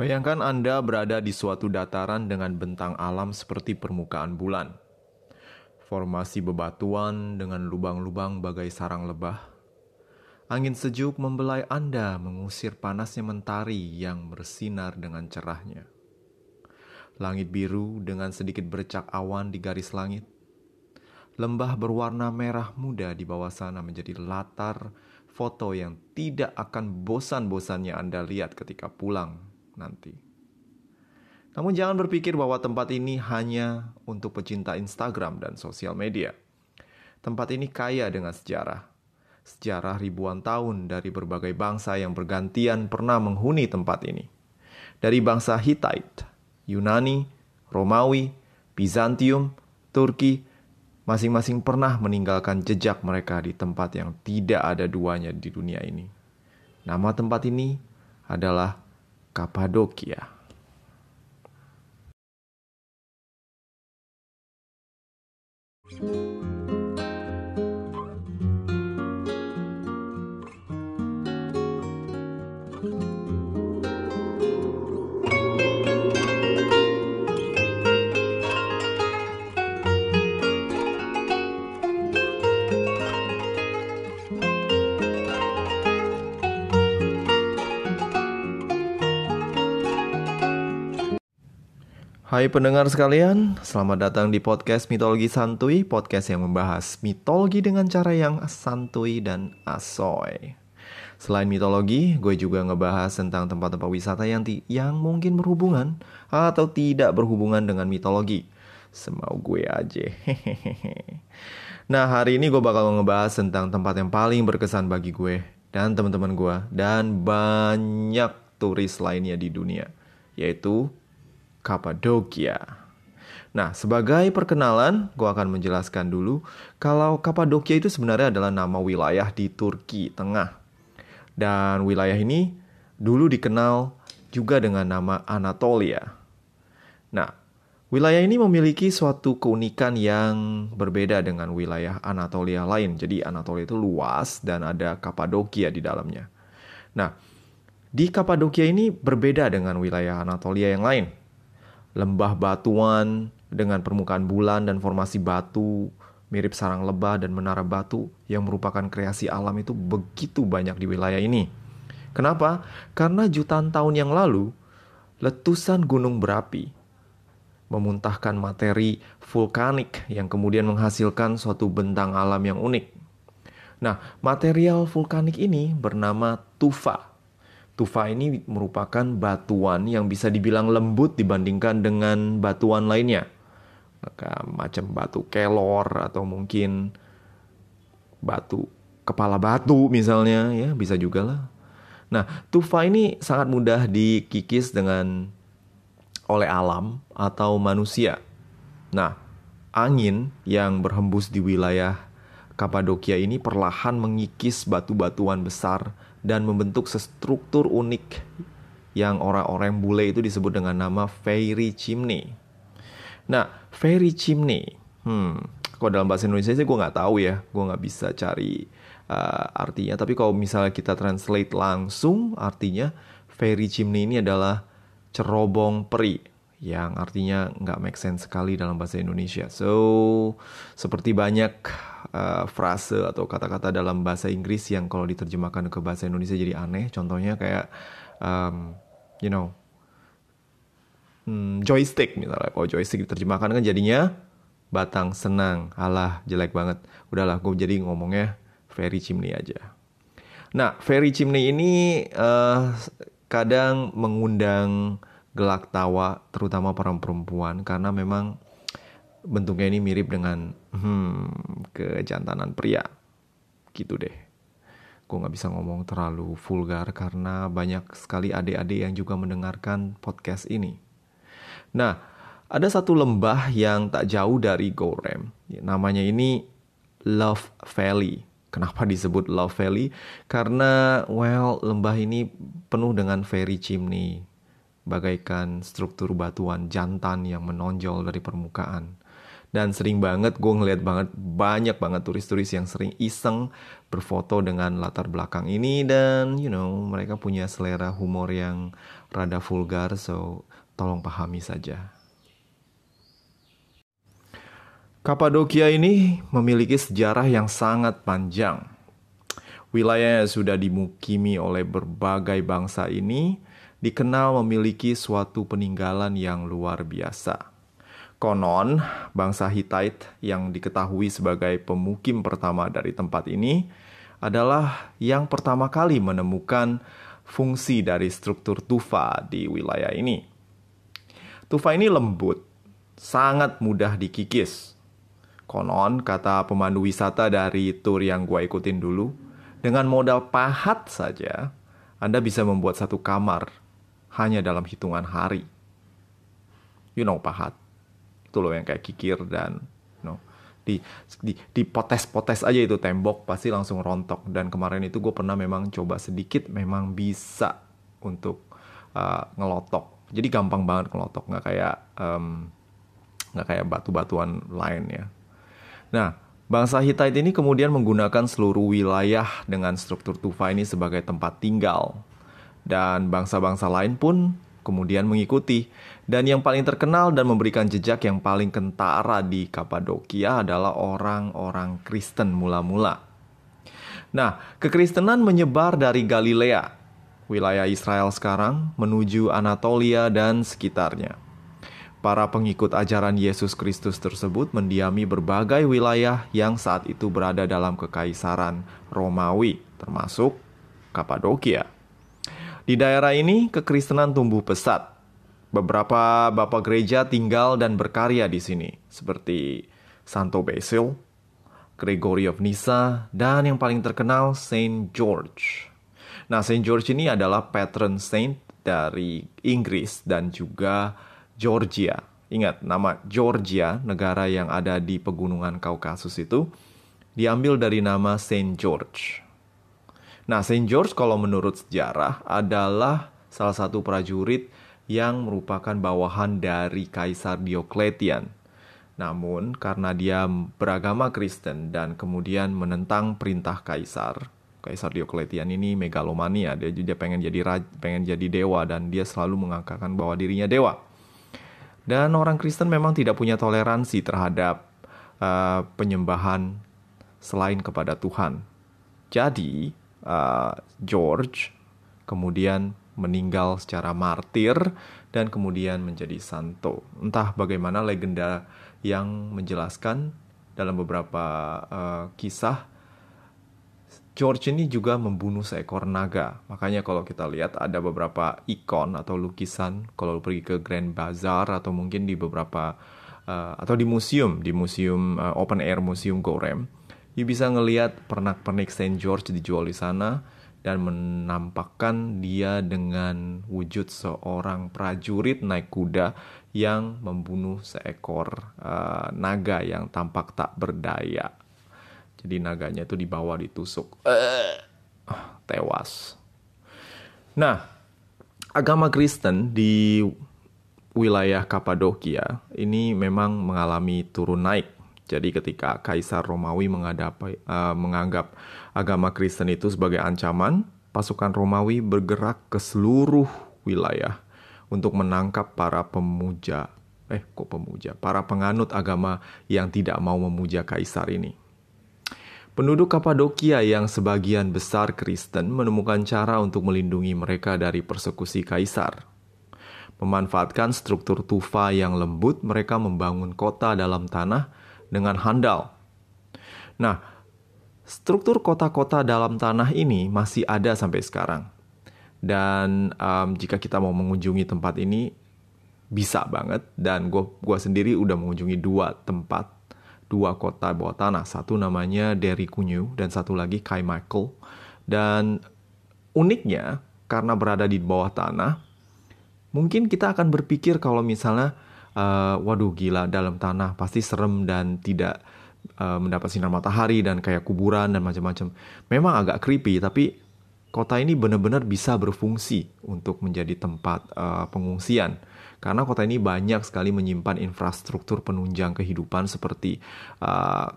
Bayangkan Anda berada di suatu dataran dengan bentang alam seperti permukaan bulan. Formasi bebatuan dengan lubang-lubang bagai sarang lebah. Angin sejuk membelai Anda mengusir panasnya mentari yang bersinar dengan cerahnya. Langit biru dengan sedikit bercak awan di garis langit. Lembah berwarna merah muda di bawah sana menjadi latar foto yang tidak akan bosan-bosannya Anda lihat ketika pulang nanti. Namun jangan berpikir bahwa tempat ini hanya untuk pecinta Instagram dan sosial media. Tempat ini kaya dengan sejarah. Sejarah ribuan tahun dari berbagai bangsa yang bergantian pernah menghuni tempat ini. Dari bangsa Hittite, Yunani, Romawi, Byzantium, Turki, masing-masing pernah meninggalkan jejak mereka di tempat yang tidak ada duanya di dunia ini. Nama tempat ini adalah Cappadocia. Hai pendengar sekalian, selamat datang di podcast Mitologi Santuy, podcast yang membahas mitologi dengan cara yang santuy dan asoy. Selain mitologi, gue juga ngebahas tentang tempat-tempat wisata yang mungkin berhubungan atau tidak berhubungan dengan mitologi. Semau gue aja. Nah, hari ini gue bakal ngebahas tentang tempat yang paling berkesan bagi gue dan teman-teman gue dan banyak turis lainnya di dunia, yaitu Cappadocia. Nah, sebagai perkenalan, gue akan menjelaskan dulu kalau Cappadocia itu sebenarnya adalah nama wilayah di Turki Tengah. Dan wilayah ini dulu dikenal juga dengan nama Anatolia. Nah, wilayah ini memiliki suatu keunikan yang berbeda dengan wilayah Anatolia lain. Jadi Anatolia itu luas dan ada Cappadocia di dalamnya. Nah, di Cappadocia ini berbeda dengan wilayah Anatolia yang lain. Lembah batuan dengan permukaan bulan dan formasi batu mirip sarang lebah dan menara batu yang merupakan kreasi alam itu begitu banyak di wilayah ini. Kenapa? Karena jutaan tahun yang lalu, letusan gunung berapi memuntahkan materi vulkanik yang kemudian menghasilkan suatu bentang alam yang unik. Nah, material vulkanik ini bernama tufa. Tufa ini merupakan batuan yang bisa dibilang lembut dibandingkan dengan batuan lainnya. Maka macam batu kelor atau mungkin batu kepala batu misalnya, ya bisa juga lah. Nah, tufa ini sangat mudah dikikis oleh alam atau manusia. Nah, angin yang berhembus di wilayah Cappadocia ini perlahan mengikis batu-batuan besar dan membentuk struktur unik yang orang-orang bule itu disebut dengan nama fairy chimney. Nah, fairy chimney, kalau dalam bahasa Indonesia sih gue nggak tahu ya, gue nggak bisa cari artinya. Tapi kalau misalnya kita translate langsung, artinya fairy chimney ini adalah cerobong peri, yang artinya nggak make sense sekali dalam bahasa Indonesia. So, seperti banyak frase atau kata-kata dalam bahasa Inggris yang kalau diterjemahkan ke bahasa Indonesia jadi aneh. Contohnya kayak, joystick misalnya. Kalau joystick diterjemahkan kan jadinya batang senang. Alah, jelek banget. Udahlah, gue jadi ngomongnya fairy chimney aja. Nah, fairy chimney ini kadang mengundang gelak tawa, terutama para perempuan, karena memang bentuknya ini mirip dengan kejantanan pria. Gitu deh. Gue gak bisa ngomong terlalu vulgar karena banyak sekali adik-adik yang juga mendengarkan podcast ini. Nah, ada satu lembah yang tak jauh dari Göreme. Namanya ini Love Valley. Kenapa disebut Love Valley? Karena, lembah ini penuh dengan fairy chimney. Bagaikan struktur batuan jantan yang menonjol dari permukaan. Dan sering banget gue ngeliat banget banyak banget turis-turis yang sering iseng berfoto dengan latar belakang ini. Dan you know, mereka punya selera humor yang rada vulgar, so tolong pahami saja. Kappadocia ini memiliki sejarah yang sangat panjang. Wilayah yang sudah dimukimi oleh berbagai bangsa ini dikenal memiliki suatu peninggalan yang luar biasa. Konon, bangsa Hittite yang diketahui sebagai pemukim pertama dari tempat ini adalah yang pertama kali menemukan fungsi dari struktur tufa di wilayah ini. Tufa ini lembut, sangat mudah dikikis. Konon, kata pemandu wisata dari tur yang gua ikutin dulu, dengan modal pahat saja, Anda bisa membuat satu kamar hanya dalam hitungan hari. You know pahat. Itu loh yang kayak kikir dan you know, dipotes-potes aja itu tembok, pasti langsung rontok. Dan kemarin itu gue pernah memang coba sedikit, memang bisa untuk ngelotok. Jadi gampang banget ngelotok, nggak kayak batu-batuan lain ya. Nah, bangsa Hittite ini kemudian menggunakan seluruh wilayah dengan struktur tufa ini sebagai tempat tinggal. Dan bangsa-bangsa lain pun kemudian mengikuti. Dan yang paling terkenal dan memberikan jejak yang paling kentara di Kappadocia adalah orang-orang Kristen mula-mula. Nah, kekristenan menyebar dari Galilea, wilayah Israel sekarang, menuju Anatolia dan sekitarnya. Para pengikut ajaran Yesus Kristus tersebut mendiami berbagai wilayah yang saat itu berada dalam kekaisaran Romawi, termasuk Kappadocia. Di daerah ini, kekristenan tumbuh pesat. Beberapa bapak gereja tinggal dan berkarya di sini, seperti Saint Basil, Gregory of Nyssa, dan yang paling terkenal Saint George. Nah, Saint George ini adalah patron saint dari Inggris dan juga Georgia. Ingat, nama Georgia, negara yang ada di pegunungan Kaukasus itu, diambil dari nama Saint George. Nah, Saint George kalau menurut sejarah adalah salah satu prajurit yang merupakan bawahan dari Kaisar Diokletian. Namun, karena dia beragama Kristen dan kemudian menentang perintah Kaisar Diokletian ini megalomania, dia juga pengen jadi dewa dan dia selalu mengangkatkan bahwa dirinya dewa. Dan orang Kristen memang tidak punya toleransi terhadap penyembahan selain kepada Tuhan. Jadi, George kemudian meninggal secara martir dan kemudian menjadi santo. Entah bagaimana legenda yang menjelaskan dalam beberapa kisah, George ini juga membunuh seekor naga. Makanya kalau kita lihat ada beberapa ikon atau lukisan, kalau pergi ke Grand Bazaar atau mungkin di beberapa atau di museum Open Air Museum Göreme, you bisa ngelihat pernak-pernik Saint George dijual di sana dan menampakkan dia dengan wujud seorang prajurit naik kuda yang membunuh seekor naga yang tampak tak berdaya. Jadi naganya itu dibawa ditusuk, tewas. Nah, agama Kristen di wilayah Kappadocia ini memang mengalami turun naik. Jadi ketika Kaisar Romawi menganggap agama Kristen itu sebagai ancaman, pasukan Romawi bergerak ke seluruh wilayah untuk menangkap para penganut agama yang tidak mau memuja Kaisar ini. Penduduk Kappadocia yang sebagian besar Kristen menemukan cara untuk melindungi mereka dari persekusi Kaisar. Memanfaatkan struktur tufa yang lembut, mereka membangun kota dalam tanah dengan handal. Nah, struktur kota-kota dalam tanah ini masih ada sampai sekarang. Dan jika kita mau mengunjungi tempat ini, bisa banget. Dan gue sendiri udah mengunjungi dua kota bawah tanah. Satu namanya Derinkuyu dan satu lagi Kaymakli. Dan uniknya, karena berada di bawah tanah, mungkin kita akan berpikir kalau misalnya, waduh gila, dalam tanah pasti serem dan tidak mendapat sinar matahari dan kayak kuburan dan macam-macam. Memang agak creepy, tapi kota ini benar-benar bisa berfungsi untuk menjadi tempat pengungsian. Karena kota ini banyak sekali menyimpan infrastruktur penunjang kehidupan seperti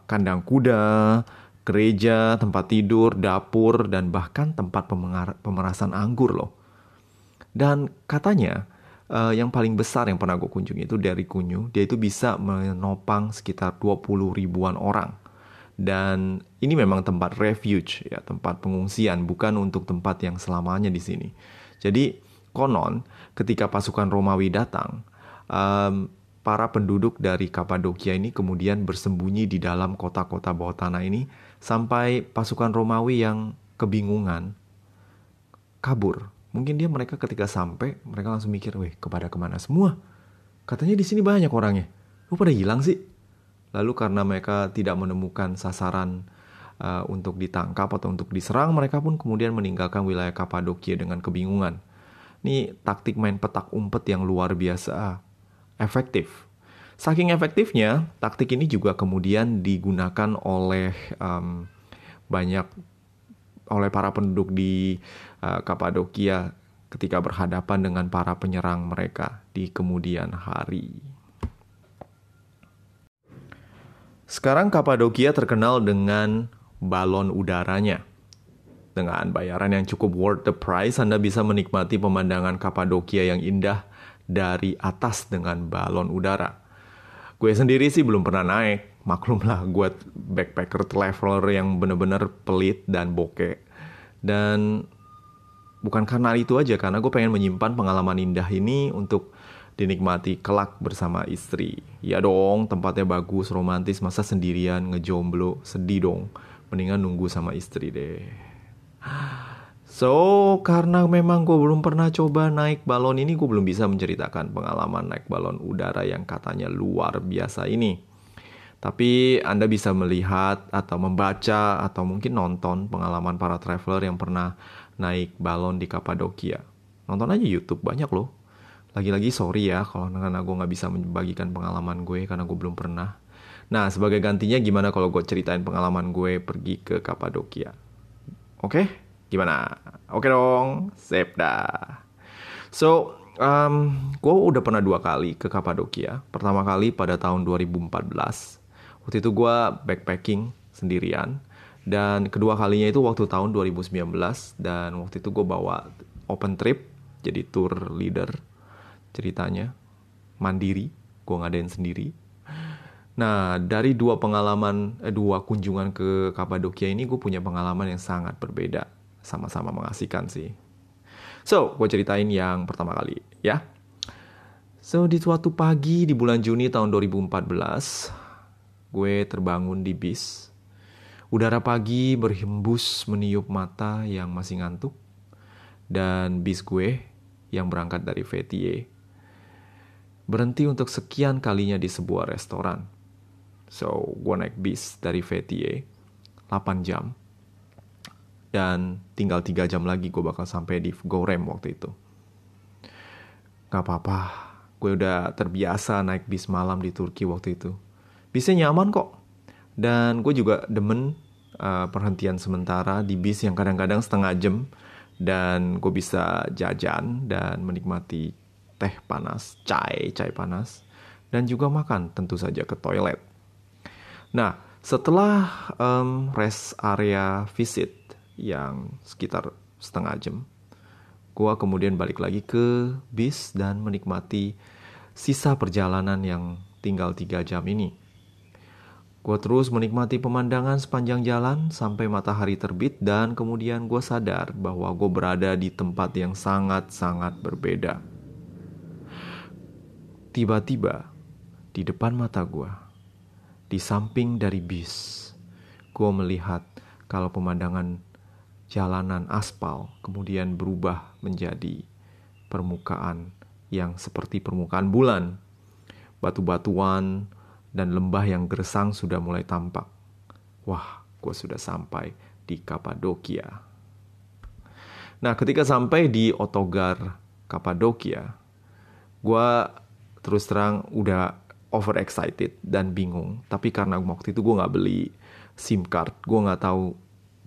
kandang kuda, gereja, tempat tidur, dapur, dan bahkan tempat pemerasan anggur loh. Dan katanya yang paling besar yang pernah gue kunjungi itu Derinkuyu, dia itu bisa menopang sekitar 20 ribuan orang. Dan ini memang tempat refuge, ya, tempat pengungsian, bukan untuk tempat yang selamanya di sini. Jadi konon ketika pasukan Romawi datang, para penduduk dari Cappadocia ini kemudian bersembunyi di dalam kota-kota bawah tanah ini sampai pasukan Romawi yang kebingungan kabur. Mungkin mereka ketika sampai mereka langsung mikir, "Weh, kepada kemana semua? Katanya di sini banyak orangnya. Lu pada hilang sih?" Lalu karena mereka tidak menemukan sasaran untuk ditangkap atau untuk diserang, mereka pun kemudian meninggalkan wilayah Cappadocia dengan kebingungan. Ini taktik main petak umpet yang luar biasa efektif. Saking efektifnya, taktik ini juga kemudian digunakan oleh para penduduk di Cappadocia ketika berhadapan dengan para penyerang mereka di kemudian hari. Sekarang Cappadocia terkenal dengan balon udaranya. Dengan bayaran yang cukup worth the price, Anda bisa menikmati pemandangan Cappadocia yang indah dari atas dengan balon udara. Gue sendiri sih belum pernah naik. Maklumlah, gue backpacker traveler yang benar-benar pelit dan bokeh. Dan bukan karena itu aja, karena gue pengen menyimpan pengalaman indah ini untuk dinikmati kelak bersama istri. Ya dong, tempatnya bagus, romantis, masa sendirian, ngejomblo, sedih dong. Mendingan nunggu sama istri deh. So, karena memang gue belum pernah coba naik balon ini, gue belum bisa menceritakan pengalaman naik balon udara yang katanya luar biasa ini. Tapi Anda bisa melihat atau membaca atau mungkin nonton pengalaman para traveler yang pernah naik balon di Cappadocia. Nonton aja YouTube, banyak loh. Lagi-lagi sorry ya karena gue gak bisa membagikan pengalaman gue karena gue belum pernah. Nah, sebagai gantinya gimana kalau gue ceritain pengalaman gue pergi ke Cappadocia? Oke, gimana? Oke dong, sip dah. So, gue udah pernah 2 kali ke Cappadocia. Pertama kali pada tahun 2014. Waktu itu gue backpacking sendirian. Dan kedua kalinya itu waktu tahun 2019. Dan waktu itu gue bawa open trip, jadi tour leader. Ceritanya mandiri, gue ngadain sendiri. Nah, dari 2 kunjungan ke Cappadocia ini, gue punya pengalaman yang sangat berbeda. Sama-sama mengasihkan sih. So, gue ceritain yang pertama kali, ya. So, di suatu pagi di bulan Juni tahun 2014, gue terbangun di bis. Udara pagi berhembus meniup mata yang masih ngantuk. Dan bis gue yang berangkat dari Fethiye berhenti untuk sekian kalinya di sebuah restoran. So, gue naik bis dari Fethiye 8 jam. Dan tinggal 3 jam lagi gue bakal sampai di Göreme waktu itu. Gak apa-apa, gue udah terbiasa naik bis malam di Turki waktu itu. Bisnya nyaman kok. Dan gue juga demen perhentian sementara di bis yang kadang-kadang setengah jam. Dan gue bisa jajan dan menikmati teh panas, cai panas. Dan juga makan, tentu saja ke toilet. Nah, setelah rest area visit yang sekitar setengah jam, gue kemudian balik lagi ke bis dan menikmati sisa perjalanan yang tinggal 3 jam ini. Gue terus menikmati pemandangan sepanjang jalan sampai matahari terbit. Dan kemudian gue sadar bahwa gue berada di tempat yang sangat-sangat berbeda. Tiba-tiba di depan mata gue, di samping dari bis, gue melihat kalau pemandangan jalanan aspal kemudian berubah menjadi permukaan yang seperti permukaan bulan. Batu-batuan dan lembah yang gersang sudah mulai tampak. Wah, gue sudah sampai di Cappadocia. Nah, ketika sampai di Otogar Cappadocia, gue terus terang udah overexcited dan bingung. Tapi karena waktu itu gue gak beli SIM card, gue gak tahu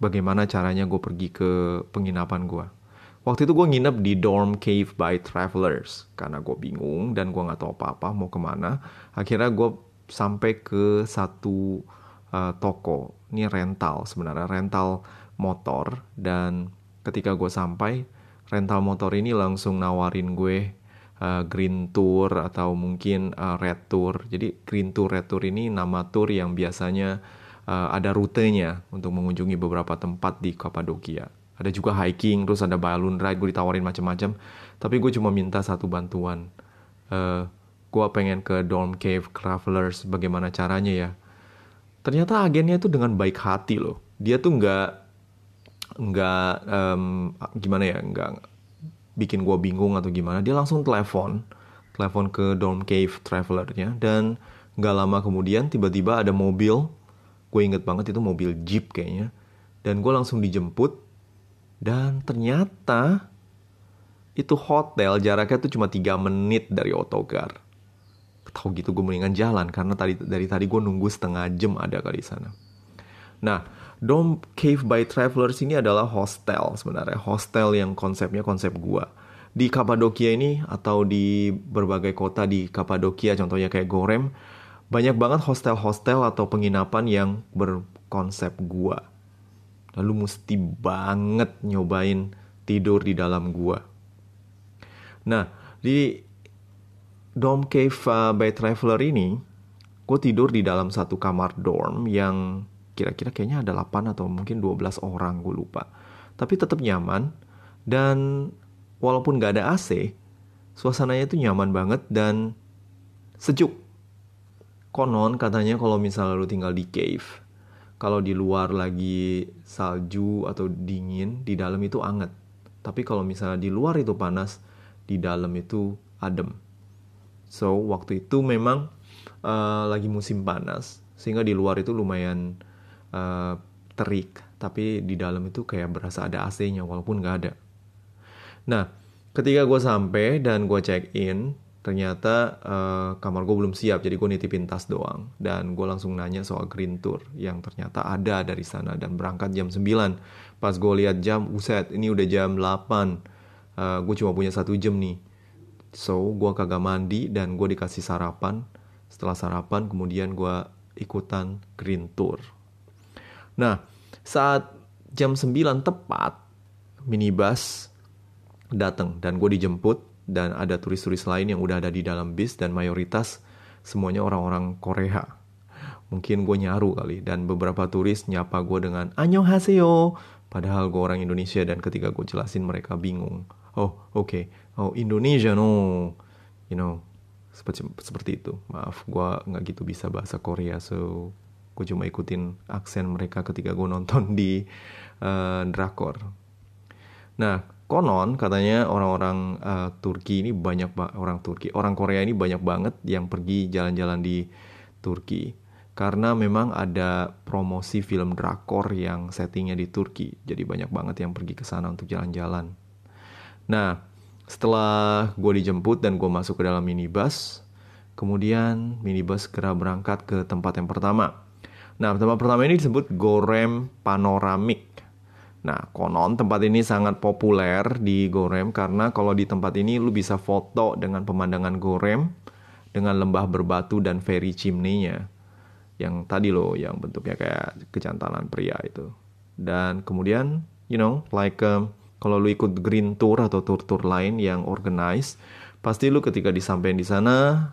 bagaimana caranya gue pergi ke penginapan gue. Waktu itu gue nginep di dorm Cave by Travelers karena gue bingung dan gue nggak tahu apa-apa mau kemana. Akhirnya gue sampai ke satu toko. Ini rental sebenarnya, rental motor. Dan ketika gue sampai, rental motor ini langsung nawarin gue green tour atau mungkin red tour. Jadi green tour, red tour ini nama tour yang biasanya ada rutenya untuk mengunjungi beberapa tempat di Cappadocia. Ada juga hiking, terus ada balloon ride, gue ditawarin macam-macam. Tapi gue cuma minta satu bantuan. Gue pengen ke Dorm Cave Travelers, bagaimana caranya ya? Ternyata agennya tuh dengan baik hati loh. Dia tuh nggak bikin gue bingung atau gimana. Dia langsung telepon ke Dorm Cave Travelernya, dan nggak lama kemudian tiba-tiba ada mobil. Gue inget banget itu mobil Jeep kayaknya. Dan gue langsung dijemput. Dan ternyata itu hotel jaraknya tuh cuma 3 menit dari otogar. Tahu gitu gue mendingan jalan karena dari tadi gue nunggu setengah jam ada kali di sana. Nah, Dorm Cave by Travelers ini adalah hostel sebenarnya. Hostel yang konsepnya konsep gua. Di Cappadocia ini atau di berbagai kota di Cappadocia contohnya kayak Göreme, banyak banget hostel-hostel atau penginapan yang berkonsep gua. Lalu mesti banget nyobain tidur di dalam gua. Nah, di Dorm Cave by Traveler ini, gua tidur di dalam satu kamar dorm yang kira-kira kayaknya ada 8 atau mungkin 12 orang, gua lupa. Tapi tetap nyaman, dan walaupun gak ada AC, suasananya tuh nyaman banget dan sejuk. Konon katanya kalau misalnya lu tinggal di cave, kalau di luar lagi salju atau dingin, di dalam itu anget. Tapi kalau misalnya di luar itu panas, di dalam itu adem. So, waktu itu memang lagi musim panas, sehingga di luar itu lumayan terik. Tapi di dalam itu kayak berasa ada AC-nya, walaupun nggak ada. Nah, ketika gue sampai dan gue check-in, ternyata kamar gue belum siap, jadi gue nitipin tas doang. Dan gue langsung nanya soal green tour yang ternyata ada dari sana dan berangkat jam 9. Pas gue lihat jam, buset, ini udah jam 8. Gue cuma punya 1 jam nih. So, gue kagak mandi dan gue dikasih sarapan. Setelah sarapan, kemudian gue ikutan green tour. Nah, saat jam 9 tepat, minibus datang dan gue dijemput. Dan ada turis-turis lain yang udah ada di dalam bis, dan mayoritas semuanya orang-orang Korea. Mungkin gue nyaru kali, dan beberapa turis nyapa gue dengan annyeonghaseyo, padahal gue orang Indonesia, dan ketika gue jelasin mereka bingung. Oh, oke. Okay. Oh, Indonesia, no. You know, seperti itu. Maaf, gue gak gitu bisa bahasa Korea, so gue cuma ikutin aksen mereka ketika gue nonton di drakor. Nah, konon katanya orang-orang Turki ini orang Korea ini banyak banget yang pergi jalan-jalan di Turki karena memang ada promosi film drakor yang settingnya di Turki, jadi banyak banget yang pergi ke sana untuk jalan-jalan. Nah, setelah gue dijemput dan gue masuk ke dalam minibus, kemudian minibus segera berangkat ke tempat yang pertama. Nah, tempat pertama ini disebut Göreme Panoramik. Nah, konon tempat ini sangat populer di Göreme karena kalau di tempat ini lu bisa foto dengan pemandangan Göreme, dengan lembah berbatu dan fairy chimney-nya. Yang tadi loh, yang bentuknya kayak kejantanan pria itu. Dan kemudian, kalau lu ikut green tour atau tour-tour lain yang organize, pasti lu ketika disampein di sana,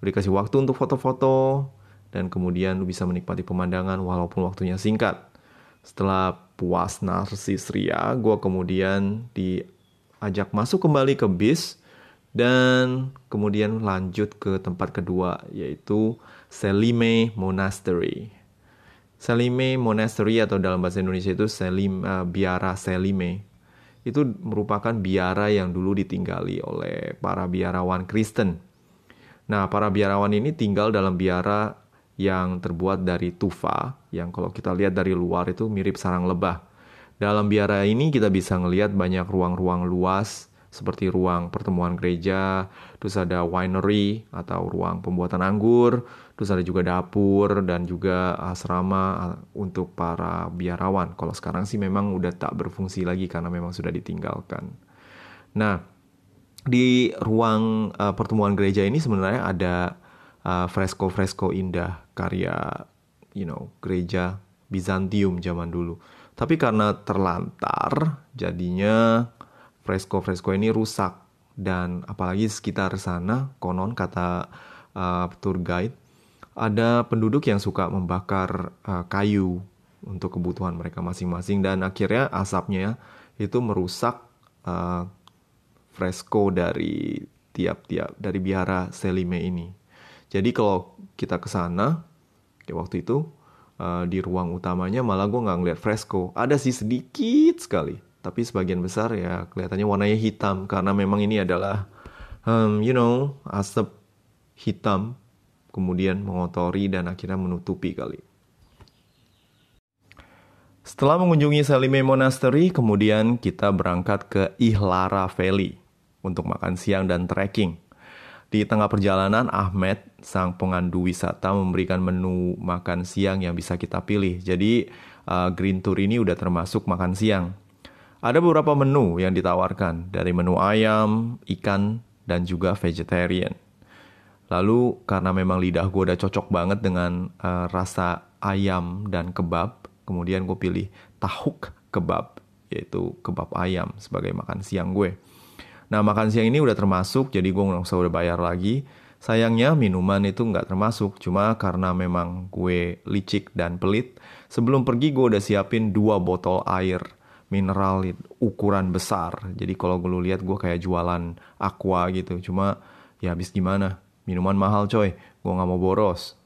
lu dikasih waktu untuk foto-foto, dan kemudian lu bisa menikmati pemandangan walaupun waktunya singkat. Setelah puas narsis ria, gue kemudian diajak masuk kembali ke bis dan kemudian lanjut ke tempat kedua, yaitu Selime Monastery. Selime Monastery atau dalam bahasa Indonesia itu biara Selime. Itu merupakan biara yang dulu ditinggali oleh para biarawan Kristen. Nah, para biarawan ini tinggal dalam biara yang terbuat dari tufa, yang kalau kita lihat dari luar itu mirip sarang lebah. Dalam biara ini kita bisa ngelihat banyak ruang-ruang luas, seperti ruang pertemuan gereja, terus ada winery atau ruang pembuatan anggur, terus ada juga dapur dan juga asrama untuk para biarawan. Kalau sekarang sih memang udah tak berfungsi lagi karena memang sudah ditinggalkan. Nah, di ruang pertemuan gereja ini sebenarnya ada fresko-fresko indah karya gereja Byzantium zaman dulu. Tapi karena terlantar jadinya fresko-fresko ini rusak, dan apalagi sekitar sana konon kata tour guide ada penduduk yang suka membakar kayu untuk kebutuhan mereka masing-masing, dan akhirnya asapnya itu merusak fresko dari tiap-tiap dari biara Selime ini. Jadi kalau kita ke sana ya waktu itu di ruang utamanya malah gue nggak ngeliat fresko, ada sih sedikit sekali, tapi sebagian besar ya kelihatannya warnanya hitam karena memang ini adalah asap hitam kemudian mengotori dan akhirnya menutupi kali. Setelah mengunjungi Selime Monastery, kemudian kita berangkat ke Ihlara Valley untuk makan siang dan trekking. Di tengah perjalanan, Ahmed, sang pemandu wisata, memberikan menu makan siang yang bisa kita pilih. Jadi, Green Tour ini udah termasuk makan siang. Ada beberapa menu yang ditawarkan, dari menu ayam, ikan, dan juga vegetarian. Lalu, karena memang lidah gue udah cocok banget dengan rasa ayam dan kebab, kemudian gue pilih tahuk kebab, yaitu kebab ayam sebagai makan siang gue. Nah, makan siang ini udah termasuk, jadi gue nggak usah udah bayar lagi. Sayangnya minuman itu nggak termasuk, cuma karena memang gue licik dan pelit. Sebelum pergi gue udah siapin 2 botol air mineral ukuran besar. Jadi kalau lu lihat gue kayak jualan aqua gitu, cuma ya habis gimana? Minuman mahal coy, gue nggak mau boros.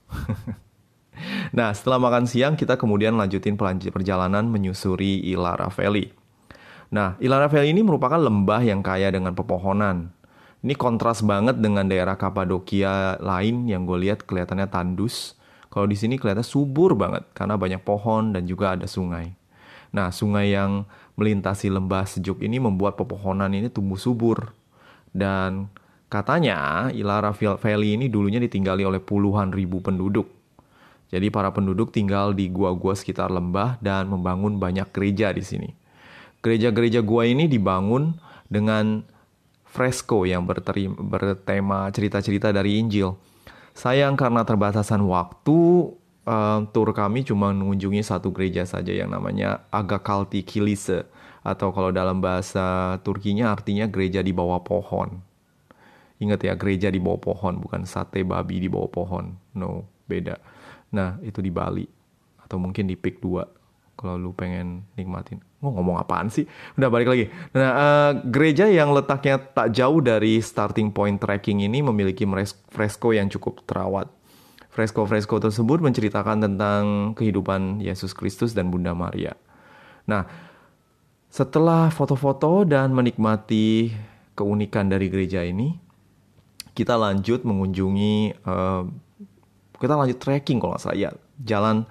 Nah, setelah makan siang kita kemudian lanjutin perjalanan menyusuri Ihlara Valley. Nah, Ihlara Valley ini merupakan lembah yang kaya dengan pepohonan. Ini kontras banget dengan daerah Cappadocia lain yang gue lihat kelihatannya tandus. Kalau di sini kelihatannya subur banget karena banyak pohon dan juga ada sungai. Nah, sungai yang melintasi lembah sejuk ini membuat pepohonan ini tumbuh subur. Dan katanya Ihlara Valley ini dulunya ditinggali oleh puluhan ribu penduduk. Jadi para penduduk tinggal di gua-gua sekitar lembah dan membangun banyak gereja di sini. Gereja-gereja gua ini dibangun dengan fresko yang bertema cerita-cerita dari Injil. Sayang karena terbatasan waktu, tur kami cuma mengunjungi satu gereja saja yang namanya Ağaçaltı Kilise. Atau kalau dalam bahasa Turkinya artinya gereja di bawah pohon. Ingat ya, gereja di bawah pohon, bukan sate babi di bawah pohon. No, beda. Nah, itu di Bali. Atau mungkin di Peak 2. Kalau lu pengen nikmatin. Ngomong apaan sih? Udah, balik lagi. Nah, gereja yang letaknya tak jauh dari starting point trekking ini memiliki fresko yang cukup terawat. Fresko-fresko tersebut menceritakan tentang kehidupan Yesus Kristus dan Bunda Maria. Nah, setelah foto-foto dan menikmati keunikan dari gereja ini, kita lanjut mengunjungi... Kita lanjut trekking kalau nggak salah ya. Jalan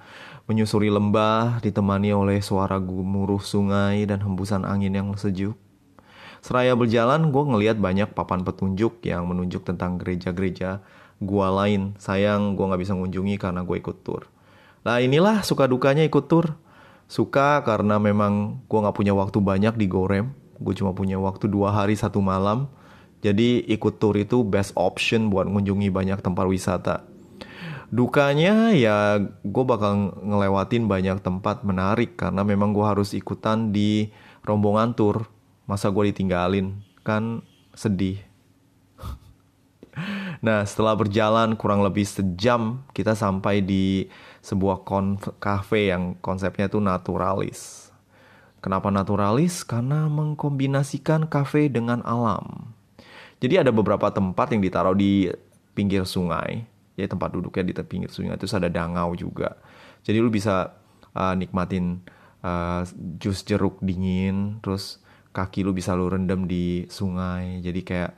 menyusuri lembah ditemani oleh suara gemuruh sungai dan hembusan angin yang sejuk. Seraya berjalan, gue ngelihat banyak papan petunjuk yang menunjuk tentang gereja-gereja gua lain. Sayang gue nggak bisa mengunjungi karena gue ikut tur. Nah, inilah suka dukanya ikut tur. Suka karena memang gue nggak punya waktu banyak di Göreme. Gue cuma punya waktu 2 hari 1 malam. Jadi ikut tur itu best option buat mengunjungi banyak tempat wisata. Dukanya ya gue bakal ngelewatin banyak tempat menarik karena memang gue harus ikutan di rombongan tur. Masa gue ditinggalin? Kan sedih. Nah, setelah berjalan kurang lebih sejam, kita sampai di sebuah kafe yang konsepnya tuh naturalis. Kenapa naturalis? Karena mengkombinasikan kafe dengan alam. Jadi ada beberapa tempat yang ditaruh di pinggir sungai. Ya, tempat duduknya di pinggir sungai, terus ada dangau juga. Jadi lu bisa nikmatin jus jeruk dingin, terus kaki lu bisa lu rendam di sungai. Jadi kayak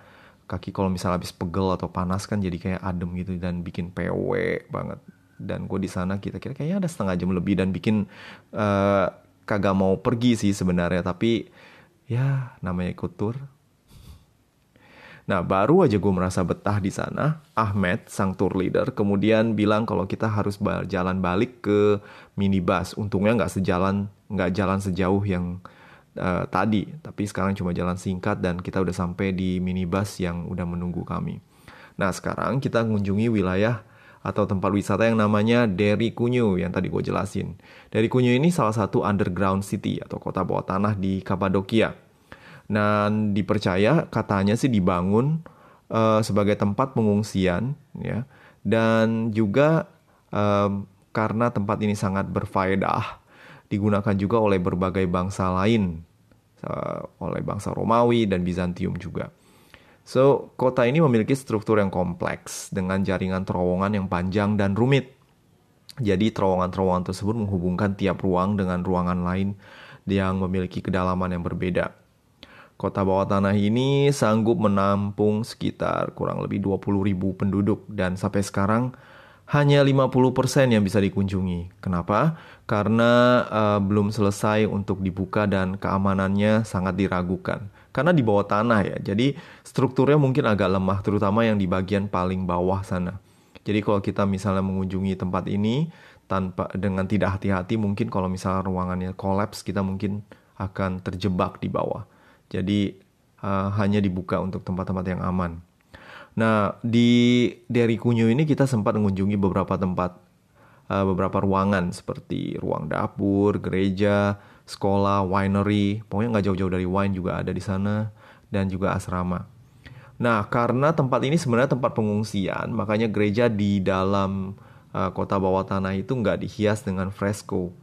kaki kalau misalnya habis pegel atau panas kan jadi kayak adem gitu dan bikin pewe banget. Dan gue di sana kira-kira kayaknya ada 1/2 jam lebih dan bikin kagak mau pergi sih sebenarnya, tapi ya namanya ikut tur. Nah, baru aja gue merasa betah di sana, Ahmed, sang tour leader, kemudian bilang kalau kita harus jalan balik ke minibus. Untungnya nggak jalan sejauh yang tadi, tapi sekarang cuma jalan singkat dan kita udah sampai di minibus yang udah menunggu kami. Nah, sekarang kita mengunjungi wilayah atau tempat wisata yang namanya Derinkuyu yang tadi gue jelasin. Derinkuyu ini salah satu underground city atau kota bawah tanah di Cappadocia. Dan dipercaya katanya sih dibangun sebagai tempat pengungsian, ya. Dan juga karena tempat ini sangat berfaedah, digunakan juga oleh berbagai bangsa lain, oleh bangsa Romawi dan Bizantium juga. So, kota ini memiliki struktur yang kompleks dengan jaringan terowongan yang panjang dan rumit. Jadi, terowongan-terowongan tersebut menghubungkan tiap ruang dengan ruangan lain yang memiliki kedalaman yang berbeda. Kota bawah tanah ini sanggup menampung sekitar kurang lebih 20.000 penduduk dan sampai sekarang hanya 50% yang bisa dikunjungi. Kenapa? Karena belum selesai untuk dibuka dan keamanannya sangat diragukan. Karena di bawah tanah ya, jadi strukturnya mungkin agak lemah, terutama yang di bagian paling bawah sana. Jadi kalau kita misalnya mengunjungi tempat ini dengan tidak hati-hati, mungkin kalau misalnya ruangannya kolaps, kita mungkin akan terjebak di bawah. Jadi hanya dibuka untuk tempat-tempat yang aman. Nah, di Derinkuyu ini kita sempat mengunjungi beberapa tempat, beberapa ruangan seperti ruang dapur, gereja, sekolah, winery, pokoknya nggak jauh-jauh dari wine juga ada di sana, dan juga asrama. Nah, karena tempat ini sebenarnya tempat pengungsian, makanya gereja di dalam kota bawah tanah itu nggak dihias dengan fresko.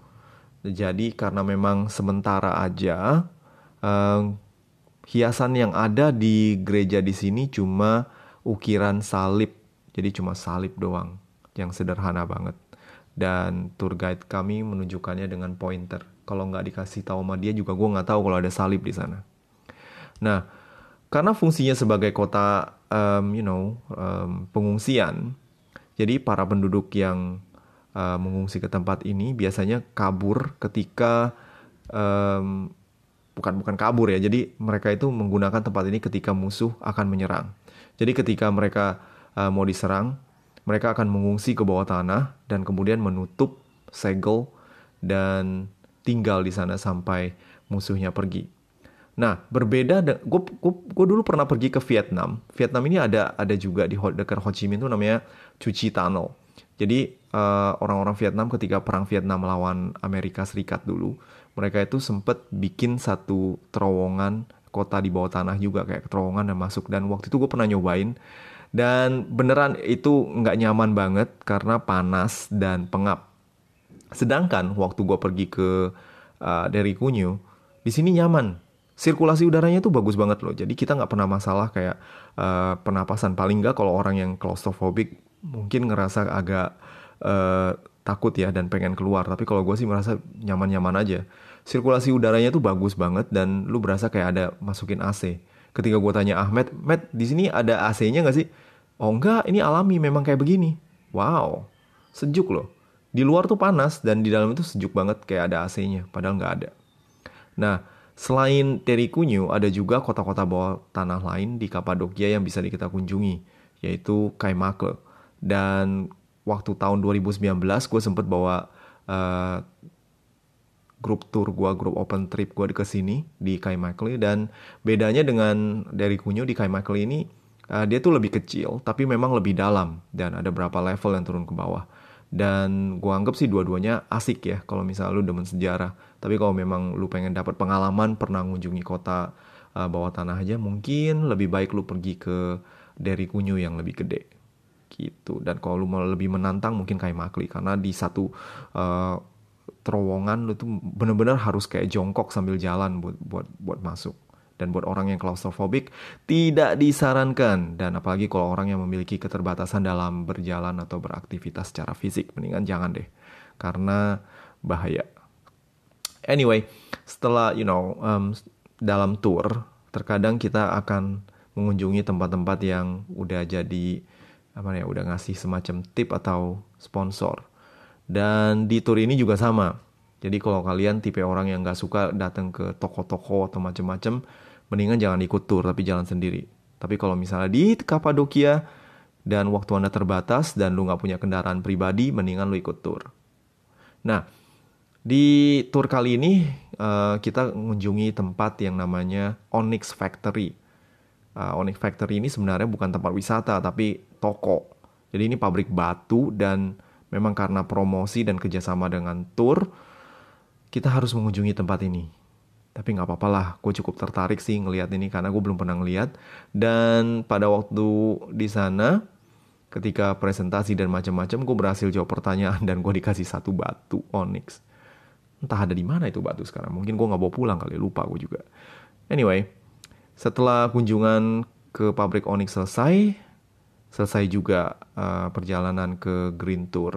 Jadi karena memang sementara aja, hiasan yang ada di gereja di sini cuma ukiran salib, jadi cuma salib doang, yang sederhana banget. Dan tour guide kami menunjukkannya dengan pointer. Kalau nggak dikasih tahu sama dia juga gue nggak tahu kalau ada salib di sana. Nah, karena fungsinya sebagai kota, pengungsian, jadi para penduduk yang mengungsi ke tempat ini biasanya kabur ketika bukan kabur ya. Jadi mereka itu menggunakan tempat ini ketika musuh akan menyerang. Jadi ketika mereka mau diserang, mereka akan mengungsi ke bawah tanah dan kemudian menutup segel dan tinggal di sana sampai musuhnya pergi. Nah, berbeda gue dulu pernah pergi ke Vietnam. Vietnam ini ada juga di dekat Ho Chi Minh, itu namanya Cu Chi Tunnel. Jadi orang-orang Vietnam ketika perang Vietnam melawan Amerika Serikat dulu, mereka itu sempat bikin satu terowongan kota di bawah tanah juga kayak terowongan dan masuk. Dan waktu itu gue pernah nyobain dan beneran itu nggak nyaman banget karena panas dan pengap. Sedangkan waktu gue pergi ke Derinkuyu, di sini nyaman, sirkulasi udaranya tuh bagus banget loh. Jadi kita nggak pernah masalah kayak pernapasan. Paling nggak kalau orang yang claustrophobic mungkin ngerasa agak takut ya dan pengen keluar. Tapi kalau gue sih merasa nyaman-nyaman aja. Sirkulasi udaranya tuh bagus banget dan lu berasa kayak ada masukin AC. Ketika gue tanya Ahmed, Matt, di sini ada AC-nya nggak sih? Oh enggak, ini alami memang kayak begini. Wow, sejuk loh. Di luar tuh panas dan di dalam itu sejuk banget kayak ada AC-nya, padahal nggak ada. Nah, selain Derinkuyu, ada juga kota-kota bawah tanah lain di Cappadocia yang bisa kita kunjungi, yaitu Kaymakli. Dan waktu tahun 2019 gue sempet bawa grup tour gue, grup open trip gue ke sini di Kaymakli. Dan bedanya dengan Derinkuyu, di Kaymakli ini dia tuh lebih kecil, tapi memang lebih dalam dan ada berapa level yang turun ke bawah. Dan gue anggap sih dua-duanya asik ya kalau misalnya lu demen sejarah. Tapi kalau memang lu pengen dapat pengalaman pernah mengunjungi kota bawah tanah aja, mungkin lebih baik lu pergi ke Derinkuyu yang lebih gede gitu. Dan kalau lu mau lebih menantang mungkin Kaymakli, karena di satu terowongan lu tuh bener-bener harus kayak jongkok sambil jalan buat masuk. Dan buat orang yang claustrophobic tidak disarankan. Dan apalagi kalau orang yang memiliki keterbatasan dalam berjalan atau beraktivitas secara fisik, mendingan jangan deh, karena bahaya. Anyway, setelah dalam tour, terkadang kita akan mengunjungi tempat-tempat yang udah jadi udah ngasih semacam tip atau sponsor. Dan di tour ini juga sama. Jadi kalau kalian tipe orang yang nggak suka datang ke toko-toko atau macam-macam, mendingan jangan ikut tur tapi jalan sendiri. Tapi kalau misalnya di Cappadocia dan waktu Anda terbatas dan lu nggak punya kendaraan pribadi, mendingan lu ikut tur. Nah, di tur kali ini kita mengunjungi tempat yang namanya Onyx Factory. Onyx Factory ini sebenarnya bukan tempat wisata, tapi toko. Jadi ini pabrik batu dan memang karena promosi dan kerjasama dengan tur, kita harus mengunjungi tempat ini. Tapi nggak apa-apa lah, gue cukup tertarik sih ngelihat ini karena gue belum pernah ngelihat. Dan pada waktu di sana, ketika presentasi dan macam-macam, gue berhasil jawab pertanyaan dan gue dikasih satu batu onyx. Entah ada di mana itu batu sekarang. Mungkin gue nggak bawa pulang kali, lupa gue juga. Anyway, setelah kunjungan ke pabrik onyx selesai juga perjalanan ke Green Tour.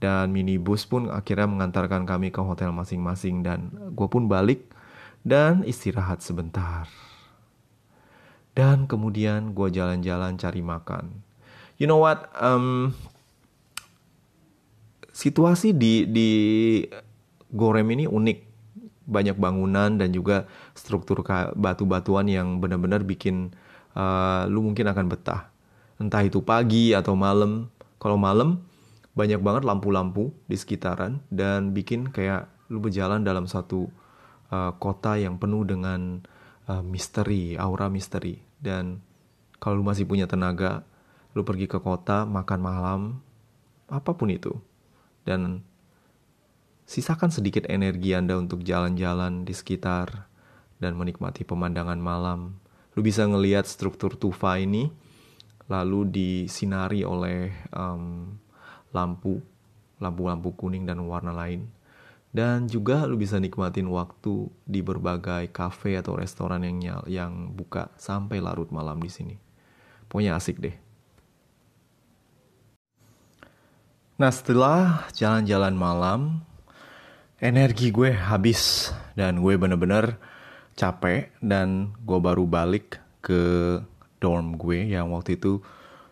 Dan minibus pun akhirnya mengantarkan kami ke hotel masing-masing. Dan gue pun balik dan istirahat sebentar. Dan kemudian gue jalan-jalan cari makan. You know what? Situasi di Göreme ini unik. Banyak bangunan dan juga struktur batu-batuan yang benar-benar bikin lu mungkin akan betah. Entah itu pagi atau malam. Kalau malam, banyak banget lampu-lampu di sekitaran dan bikin kayak lu berjalan dalam satu kota yang penuh dengan misteri, aura misteri. Dan kalau lu masih punya tenaga, lu pergi ke kota, makan malam, apapun itu. Dan sisakan sedikit energi Anda untuk jalan-jalan di sekitar dan menikmati pemandangan malam. Lu bisa ngelihat struktur tufa ini lalu disinari oleh lampu-lampu kuning dan warna lain. Dan juga lu bisa nikmatin waktu di berbagai kafe atau restoran yang buka sampai larut malam di sini. Pokoknya asik deh. Nah, setelah jalan-jalan malam, energi gue habis dan gue bener-bener capek dan gue baru balik ke dorm gue yang waktu itu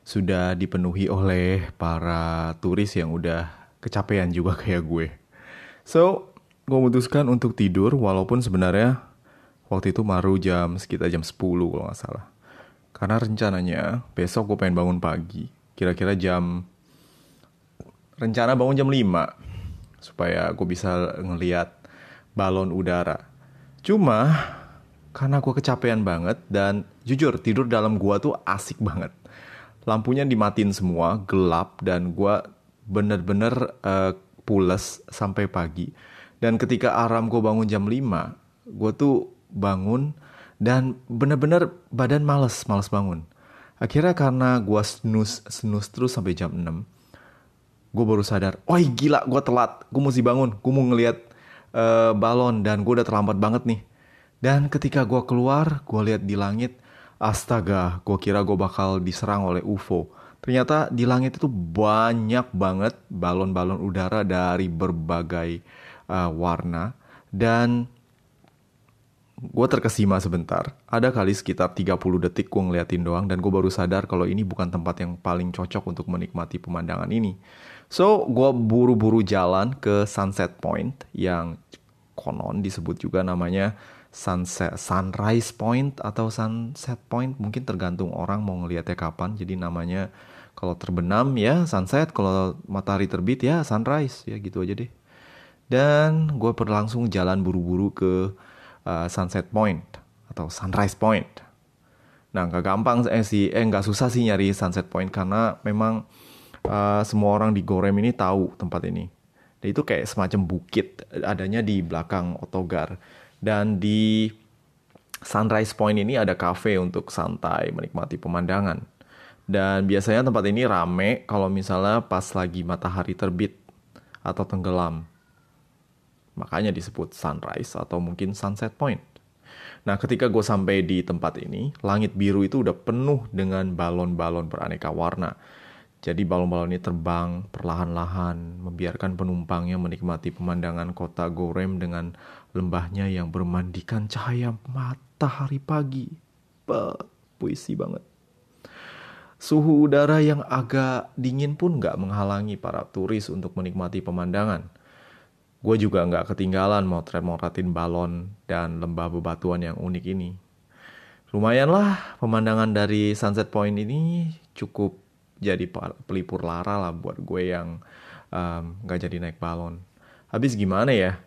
sudah dipenuhi oleh para turis yang udah kecapean juga kayak gue. So, gue memutuskan untuk tidur walaupun sebenarnya waktu itu baru sekitar jam 10 kalau gak salah. Karena rencananya besok gue pengen bangun pagi. Rencana bangun jam 5. Supaya gue bisa ngeliat balon udara. Cuma, karena gue kecapean banget dan jujur tidur dalam gua tuh asik banget. Lampunya dimatiin semua, gelap, dan gue bener-bener pules sampai pagi. Dan ketika alarm gue bangun jam 5, gue tuh bangun dan bener-bener badan males bangun. Akhirnya karena gue snooze terus sampai jam 6, gue baru sadar, oi gila gue telat, gue mesti bangun, gue mau ngeliat balon dan gue udah terlambat banget nih. Dan ketika gue keluar, gue lihat di langit, astaga, gue kira gue bakal diserang oleh UFO. Ternyata di langit itu banyak banget balon-balon udara dari berbagai warna. Dan gue terkesima sebentar. Ada kali sekitar 30 detik gue ngeliatin doang. Dan gue baru sadar kalau ini bukan tempat yang paling cocok untuk menikmati pemandangan ini. So, gue buru-buru jalan ke Sunset Point. Yang konon disebut juga namanya Sunrise Point atau Sunset Point, mungkin tergantung orang mau ngelihatnya kapan. Jadi namanya kalau terbenam ya sunset, kalau matahari terbit ya sunrise, ya gitu aja deh. Dan gue langsung jalan buru-buru ke Sunset Point atau Sunrise Point. Nah nggak susah sih nyari Sunset Point karena memang semua orang di Göreme ini tahu tempat ini. Dan itu kayak semacam bukit adanya di belakang otogar. Dan di Sunrise Point ini ada kafe untuk santai menikmati pemandangan. Dan biasanya tempat ini rame kalau misalnya pas lagi matahari terbit atau tenggelam. Makanya disebut sunrise atau mungkin sunset point. Nah ketika gue sampai di tempat ini, langit biru itu udah penuh dengan balon-balon beraneka warna. Jadi balon-balon ini terbang perlahan-lahan, membiarkan penumpangnya menikmati pemandangan kota Göreme dengan lembahnya yang bermandikan cahaya matahari pagi. Puisi banget. Suhu udara yang agak dingin pun gak menghalangi para turis untuk menikmati pemandangan. Gue juga gak ketinggalan motret-motretin balon dan lembah bebatuan yang unik ini. Lumayan lah, pemandangan dari Sunset Point ini cukup jadi pelipur lara lah buat gue yang gak jadi naik balon. Habis gimana ya?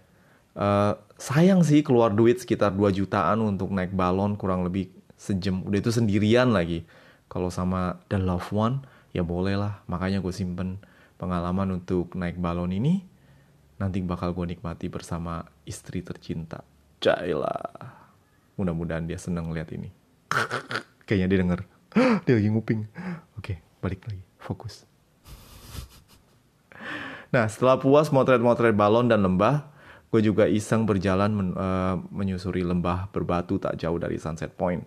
Sayang sih keluar duit sekitar 2 jutaan untuk naik balon kurang lebih sejam. Udah itu sendirian lagi. Kalau sama The Loved One ya boleh lah. Makanya gue simpen pengalaman untuk naik balon ini. Nanti bakal gue nikmati bersama istri tercinta. Jailah. Mudah-mudahan dia seneng lihat ini. Kayaknya dia denger. Dia lagi nguping. Oke, balik lagi. Fokus. Nah, setelah puas motret-motret balon dan lembah, gue juga iseng berjalan menyusuri lembah berbatu tak jauh dari Sunset Point.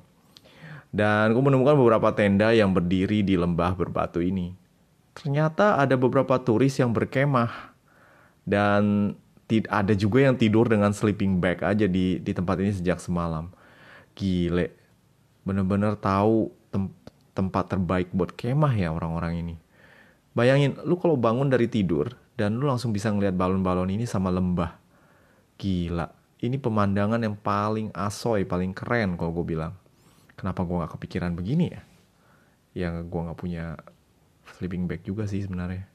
Dan gue menemukan beberapa tenda yang berdiri di lembah berbatu ini. Ternyata ada beberapa turis yang berkemah. Dan ada juga yang tidur dengan sleeping bag aja di tempat ini sejak semalam. Gile, bener-bener tahu tempat terbaik buat kemah ya orang-orang ini. Bayangin, lu kalau bangun dari tidur dan lu langsung bisa ngeliat balon-balon ini sama lembah. Gila, ini pemandangan yang paling asoy, paling keren kalau gue bilang. Kenapa gue gak kepikiran begini ya? Ya gue gak punya sleeping bag juga sih sebenarnya.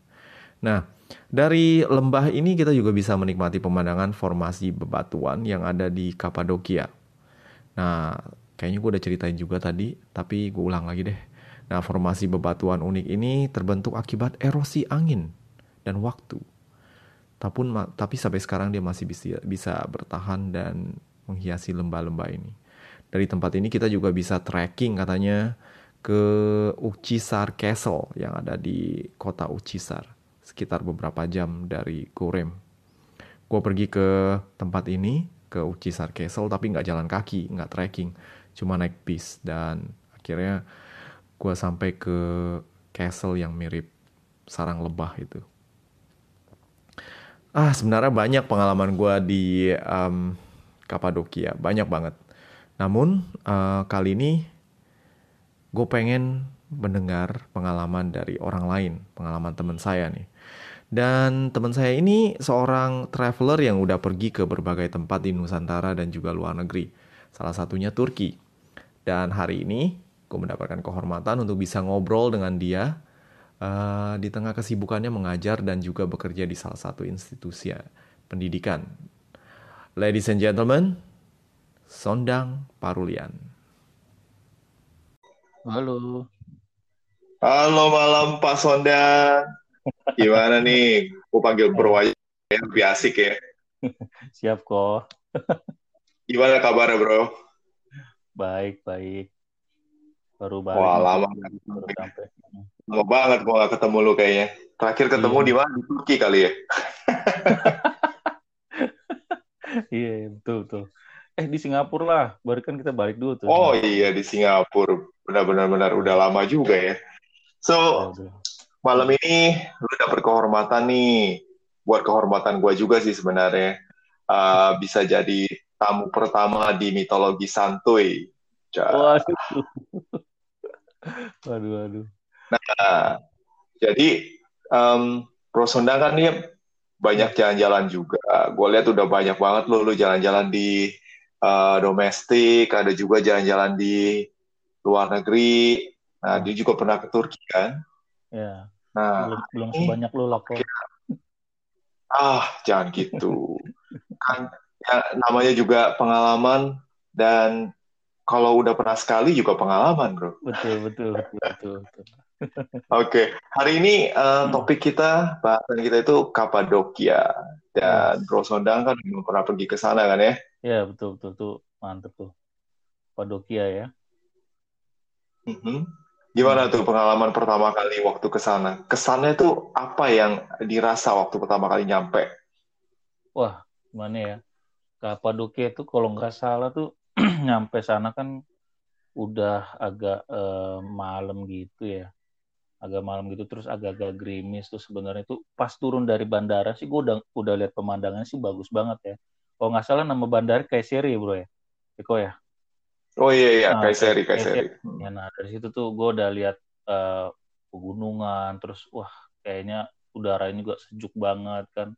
Nah, dari lembah ini kita juga bisa menikmati pemandangan formasi bebatuan yang ada di Cappadocia. Nah, kayaknya gue udah ceritain juga tadi, tapi gue ulang lagi deh. Nah, formasi bebatuan unik ini terbentuk akibat erosi angin dan waktu. Tapi sampai sekarang dia masih bisa bertahan dan menghiasi lembah-lembah ini. Dari tempat ini kita juga bisa trekking katanya ke Uchisar Castle yang ada di kota Uchisar. Sekitar beberapa jam dari Göreme. Gue pergi ke tempat ini, ke Uchisar Castle, tapi gak jalan kaki, gak trekking. Cuma naik bis, dan akhirnya gue sampai ke castle yang mirip sarang lebah itu. Sebenarnya banyak pengalaman gue di Cappadocia, banyak banget. Namun, kali ini gue pengen mendengar pengalaman dari orang lain, pengalaman teman saya nih. Dan teman saya ini seorang traveler yang udah pergi ke berbagai tempat di Nusantara dan juga luar negeri. Salah satunya Turki. Dan hari ini gue mendapatkan kehormatan untuk bisa ngobrol dengan dia di tengah kesibukannya mengajar dan juga bekerja di salah satu institusi pendidikan. Ladies and gentlemen, Sondang Parulian. Halo. Halo malam Pak Sondang. Gimana nih? Gue panggil bro aja, lebih asik ya. Siap kok. Gimana kabarnya bro? Baik. Baru balik. Wah lama. Baru sampai. Lama banget gue gak ketemu lu kayaknya. Terakhir ketemu di mana? Di Turki kali ya? Iya betul. Di Singapura lah. Baru kan kita balik dulu tuh. Oh iya di Singapura. Benar-benar udah lama juga ya. So, malam ini lu dapet kehormatan nih. Buat kehormatan gue juga sih sebenarnya. Bisa jadi tamu pertama di Mitologi Santuy. Waduh. Nah, jadi Bro Sondang kan dia banyak jalan-jalan juga. Gue lihat udah banyak banget lu jalan-jalan di domestik. Ada juga jalan-jalan di luar negeri. Nah, dia juga pernah ke Turki kan? Ya. Nah, belum sebanyak lo lakukan. Jangan gitu. Kan ya, namanya juga pengalaman dan kalau udah pernah sekali juga pengalaman, bro. Betul. Oke. Hari ini topik kita, bahasan kita itu Cappadocia. Dan Bro Sondang kan belum pernah pergi ke sana kan ya? Ya, betul tuh. Mantep tuh. Cappadocia ya. Gimana tuh pengalaman pertama kali waktu ke sana? Kesannya tuh apa yang dirasa waktu pertama kali nyampe? Wah, gimana ya? Cappadocia itu kalau nggak salah tuh nyampe sana kan udah agak malam gitu ya. Agak malam gitu terus agak-agak gerimis tuh sebenarnya tuh pas turun dari bandara sih gue udah lihat pemandangannya sih bagus banget ya. Kalau nggak salah nama bandara Kayseri ya bro ya? Eko ya? Oh iya, nah, Kaiseri. Ya, nah dari situ tuh gue udah lihat pegunungan, terus wah kayaknya udaranya juga sejuk banget kan,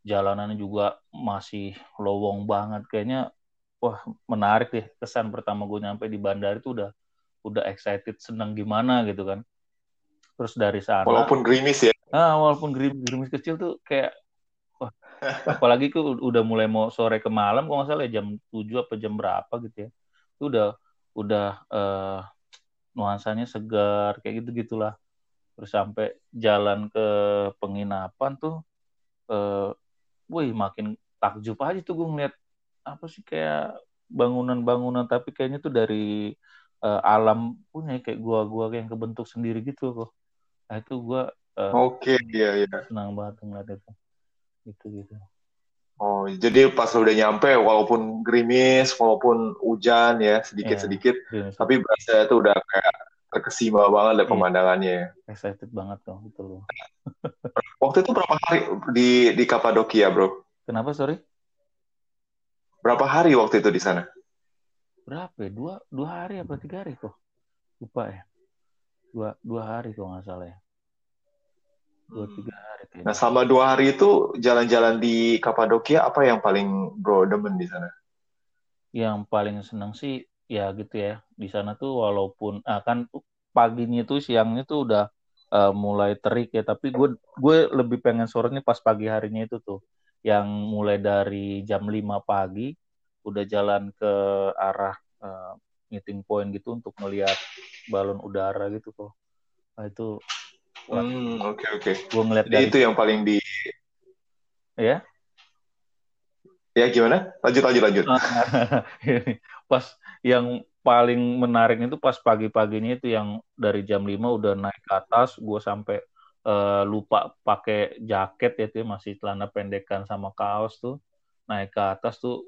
jalanannya juga masih lowong banget, kayaknya wah menarik deh, kesan pertama gue nyampe di bandara itu udah excited, seneng gimana gitu kan. Terus dari sana walaupun gerimis ya. Walaupun gerimis kecil tuh kayak wah, apalagi itu udah mulai mau sore ke malam kalau nggak salah ya, jam 7 apa jam berapa gitu ya. Itu udah nuansanya segar kayak gitu-gitulah. Terus sampai jalan ke penginapan tuh wih makin takjub aja tuh gue ngeliat apa sih kayak bangunan-bangunan tapi kayaknya tuh dari alam punya kayak gua yang kebentuk sendiri gitu kok. Nah itu gua Oke, iya. Senang banget ngeliat itu. Gitu. Oh, jadi pas udah nyampe walaupun gerimis, walaupun hujan ya sedikit-sedikit tapi berasa itu udah kayak terkesima banget deh pemandangannya. Excited banget dong itu loh. Waktu itu berapa hari di Cappadocia, Bro? Kenapa, sorry? Berapa hari waktu itu di sana? Berapa ya? Dua hari apa 3 hari kok? Lupa ya. Dua hari kok nggak salah ya. 2-3 hari. Kayaknya. Nah sama 2 hari itu jalan-jalan di Cappadocia apa yang paling bro demen di sana? Yang paling seneng sih ya gitu ya. Di sana tuh walaupun kan paginya tuh siangnya tuh udah mulai terik ya. Tapi gue lebih pengen sorenya pas pagi harinya itu tuh. Yang mulai dari jam 5 pagi udah jalan ke arah meeting point gitu untuk melihat balon udara gitu kok. Nah itu oke. Gua ngeliat jadi dari itu yang paling di ya? Ya gimana? Lanjut. Pas yang paling menarik itu pas pagi-paginya itu yang dari jam 5 udah naik ke atas, gua sampai lupa pakai jaket ya tuh, masih celana pendekan sama kaos tuh naik ke atas tuh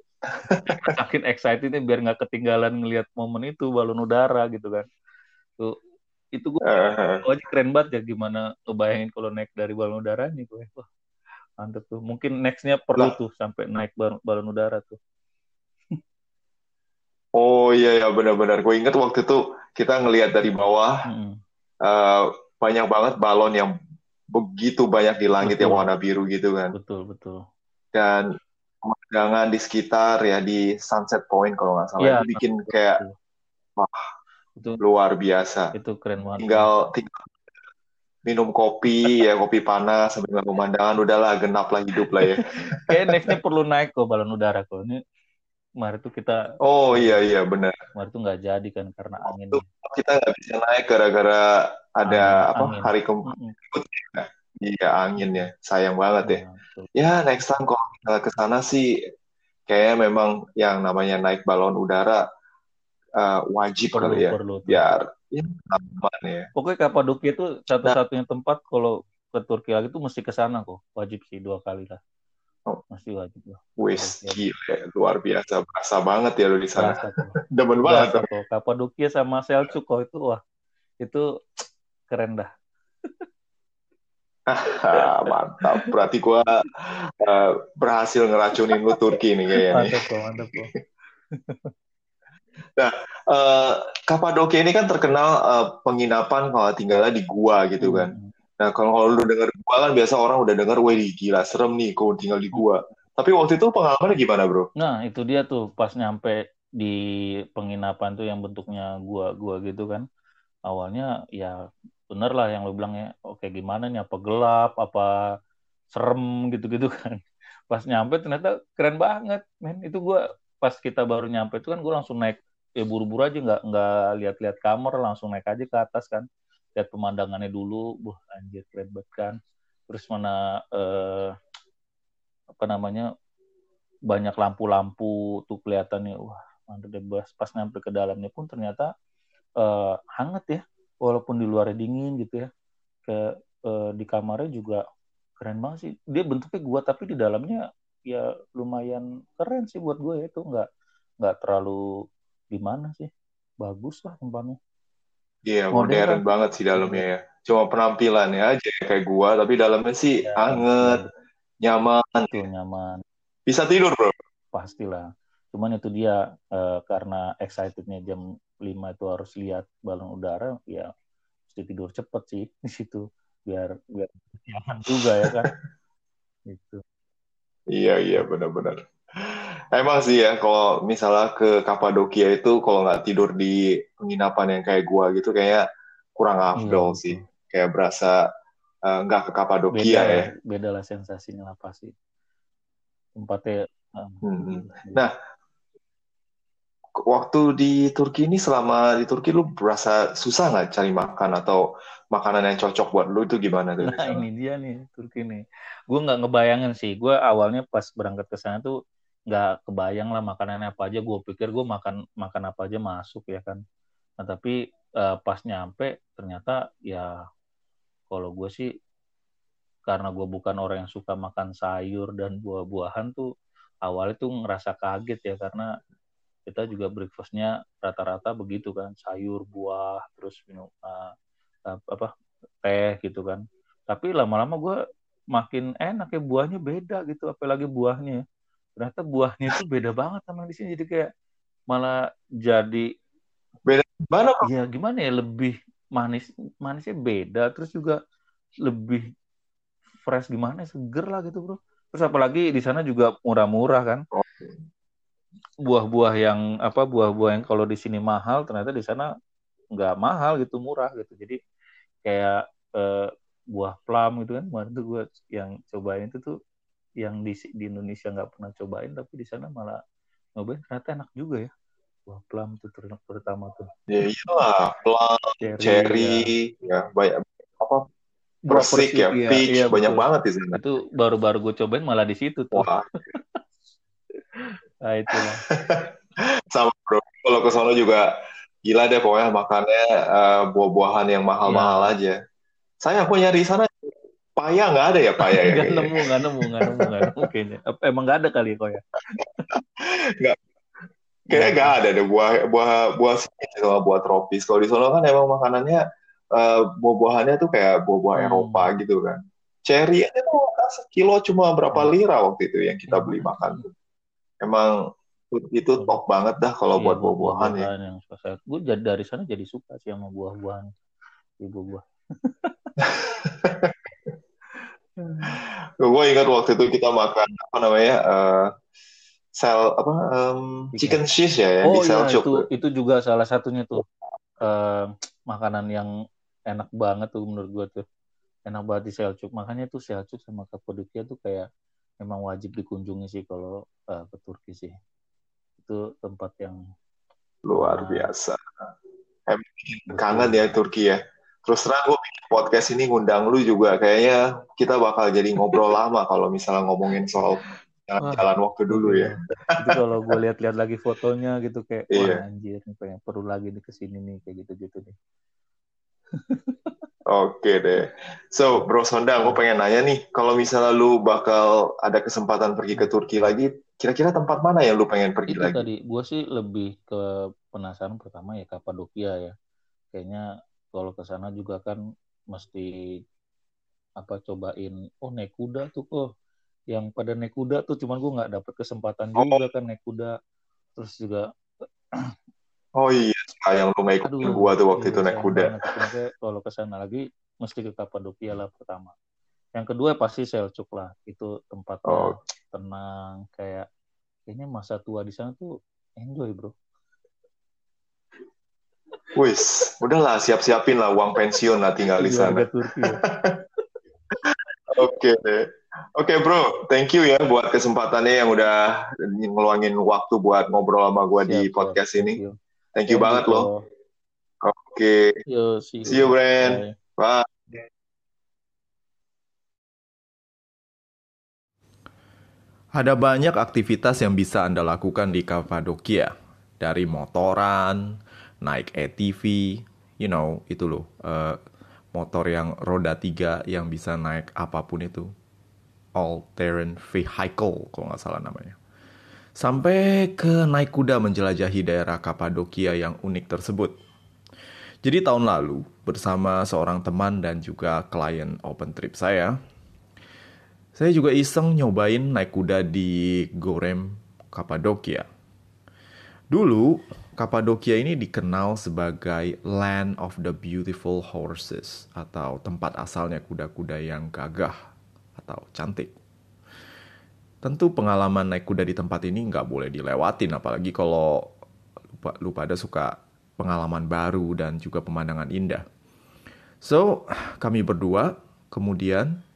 makin excited nih biar nggak ketinggalan ngelihat momen itu balon udara gitu kan tuh itu gue aja keren banget ya gimana ngebayangin kalau naik dari balon udaranya gue wah mantep tuh mungkin nextnya perlu tuh sampai naik balon udara tuh. Oh iya benar-benar gue ingat waktu itu kita ngelihat dari bawah banyak banget balon yang begitu banyak di langit yang warna biru gitu kan. Betul. Dan pemandangan di sekitar ya di Sunset Point kalau nggak salah itu bikin kayak wah itu luar biasa. Itu keren banget. Tinggal minum kopi ya kopi panas sambil pemandangan udahlah genaplah hidup lah ya. Kayak nextnya perlu naik kok balon udara kok ini. Kemarin tuh kita iya benar. Kemarin tuh nggak jadi kan karena angin. Kita nggak bisa naik gara-gara ada angin. Hari kemudian. Iya angin ya, sayang banget ya. Betul. Ya next time kalau kita kesana sih kayaknya memang yang namanya naik balon udara wajib kali ya. Perlu. Biar aman ya. Pokoknya Cappadocia itu satu-satunya tempat kalau ke Turki lagi tuh mesti kesana kok, wajib sih 2 kali lah. Masih wajib lah. Wis gila, luar biasa, berasa banget ya lu di sana. Demen banget kok. Cappadocia sama Seljuk kok itu wah. Itu keren dah. Mantap. Berarti gua berhasil ngeracunin lu Turki nih kayaknya. Mantap kok. Nah, Cappadocia ini kan terkenal penginapan kalau tinggalnya di gua gitu kan. Nah, kalau lu denger gua kan biasa orang udah denger, wah gila, serem nih kalau tinggal di gua. Tapi waktu itu pengalamannya gimana, Bro? Nah, itu dia tuh pas nyampe di penginapan tuh yang bentuknya gua gitu kan. Awalnya ya bener lah yang lu bilang ya, oke gimana nih, apa gelap, apa serem gitu-gitu kan. Pas nyampe ternyata keren banget, men. Itu gua pas kita baru nyampe itu kan gua langsung naik ya buru-buru aja nggak lihat-lihat kamar, langsung naik aja ke atas kan. Lihat pemandangannya dulu, wah anjir keren banget kan. Terus mana banyak lampu-lampu tuh kelihatannya, wah mantap deh. Pas nyampe ke dalamnya pun ternyata hangat ya, walaupun di luarnya dingin gitu ya. Di kamarnya juga keren banget sih. Dia bentuknya gua tapi di dalamnya ya lumayan keren sih buat gua ya, itu nggak terlalu gimana sih, bagus lah tempatnya. Iya, modern banget sih dalamnya ya. Cuma penampilannya aja kayak gua, tapi dalamnya sih hangat, nyaman. Itu nyaman. Bisa tidur, Bro? Pastilah. Cuman itu dia karena excitednya jam 5 itu harus lihat balon udara, ya mesti tidur cepet sih di situ biar nyaman juga ya kan. Gitu. Iya benar-benar. Emang sih ya, kalau misalnya ke Cappadocia itu kalau nggak tidur di penginapan yang kayak gua gitu, kayaknya kurang afdol sih. Kayak berasa nggak ke Cappadocia ya. Beda lah sensasinya lah pasti. Tempatnya. Nah, waktu di Turki ini, selama di Turki lu berasa susah nggak cari makan atau makanan yang cocok buat lu itu gimana tuh? Nah ini dia nih Turki nih. Gue nggak ngebayangin sih. Gue awalnya pas berangkat ke sana tuh nggak kebayang lah makanannya apa aja. Gue pikir gue makan apa aja masuk ya kan. Nah tapi pas nyampe ternyata ya kalau gue sih karena gue bukan orang yang suka makan sayur dan buah-buahan tuh awalnya tuh ngerasa kaget ya, karena kita juga breakfastnya rata-rata begitu kan, sayur, buah, terus minum teh gitu kan. Tapi lama-lama gue makin enak ya, buahnya beda gitu, apalagi buahnya. Ternyata buahnya itu beda banget sama di sini, jadi kayak malah jadi beda banget. Ya gimana ya, lebih manisnya beda, terus juga lebih fresh gimana, seger lah gitu bro. Terus apalagi di sana juga murah-murah kan. Buah-buah yang kalau di sini mahal, ternyata di sana nggak mahal gitu, murah gitu. Jadi kayak buah plum gitu kan, waktu itu gue yang cobain itu tuh yang di Indonesia nggak pernah cobain, tapi di sana malah nyobain, ternyata enak juga ya. Buah plum tuh terutama tuh. Ya iyalah, plum, cherry, ya banyak apa, persik ya, peach, iya, banyak banget di sana. Itu baru-baru gue cobain malah di situ tuh. Wah. Nah itu lah. Sama bro, kalau ke sana juga gila deh pokoknya makannya, buah-buahan yang mahal-mahal aja. Saya aku nyari sana paya nggak ada ya, paya ya. Nggak nemu kayaknya. Emang nggak ada kali kok ya. Kayaknya nggak ada deh buah sini sama buah tropis. Kalau di sana kan emang makanannya buah-buahannya tuh kayak buah-buah Eropa gitu kan. Cherry aja tuh sekilo cuma berapa lira waktu itu yang kita beli makan tuh. Emang itu top banget dah kalau buat buah-buahan ya. Gue dari sana jadi suka sih sama buah-buahan. Buah-buah. Gue ingat waktu itu kita makan chicken cheese ya di Seljuk. Itu juga salah satunya tuh makanan yang enak banget tuh menurut gue tuh. Enak banget di Seljuk. Makanya tuh Seljuk sama Cappadocia tuh kayak memang wajib dikunjungi sih kalau ke Turki sih. Itu tempat yang luar biasa. Kangen ya Turki ya. Terus terang gue bikin podcast ini ngundang lu juga. Kayaknya kita bakal jadi ngobrol lama kalau misalnya ngomongin soal jalan-jalan waktu dulu ya. Itu kalau gue lihat-lihat lagi fotonya gitu kayak, wah anjir, pengen perlu lagi nih kesini nih, kayak gitu-gitu nih. Oke deh. So, Bro Sondang, gue pengen nanya nih, kalau misalnya lu bakal ada kesempatan pergi ke Turki lagi, kira-kira tempat mana yang lu pengen pergi itu lagi? Tadi, gue sih lebih ke penasaran pertama ya Cappadocia ya. Kayaknya kalau ke sana juga kan mesti cobain naik kuda tuh yang pada naik kuda tuh, cuman gue nggak dapet kesempatan juga kan naik kuda. Terus juga yang lu naik gua tuh waktu itu naik kuda. Kalau ke sana lagi mesti ke Cappadocia lah pertama. Yang kedua pasti Seljuk lah. Itu tempat tenang, kayaknya masa tua di sana tuh enjoy, bro. Wis, udahlah siap-siapin lah uang pensiun lah tinggal di sana. Oke deh. Oke bro, thank you ya buat kesempatannya yang udah ngeluangin waktu buat ngobrol sama gue di podcast ini. Thank you banget loh. Oke. See you Bren. Bye. Ada banyak aktivitas yang bisa Anda lakukan di Cappadocia. Dari motoran, naik ATV, itu loh. Motor yang roda 3 yang bisa naik apapun itu. All-terrain vehicle kalau nggak salah namanya. Sampai ke naik kuda menjelajahi daerah Cappadocia yang unik tersebut. Jadi tahun lalu bersama seorang teman dan juga klien open trip saya juga iseng nyobain naik kuda di Göreme Cappadocia. Dulu Cappadocia ini dikenal sebagai Land of the Beautiful Horses atau tempat asalnya kuda-kuda yang gagah atau cantik. Tentu pengalaman naik kuda di tempat ini nggak boleh dilewatin, apalagi kalau lu pada suka pengalaman baru dan juga pemandangan indah. So, kami berdua kemudian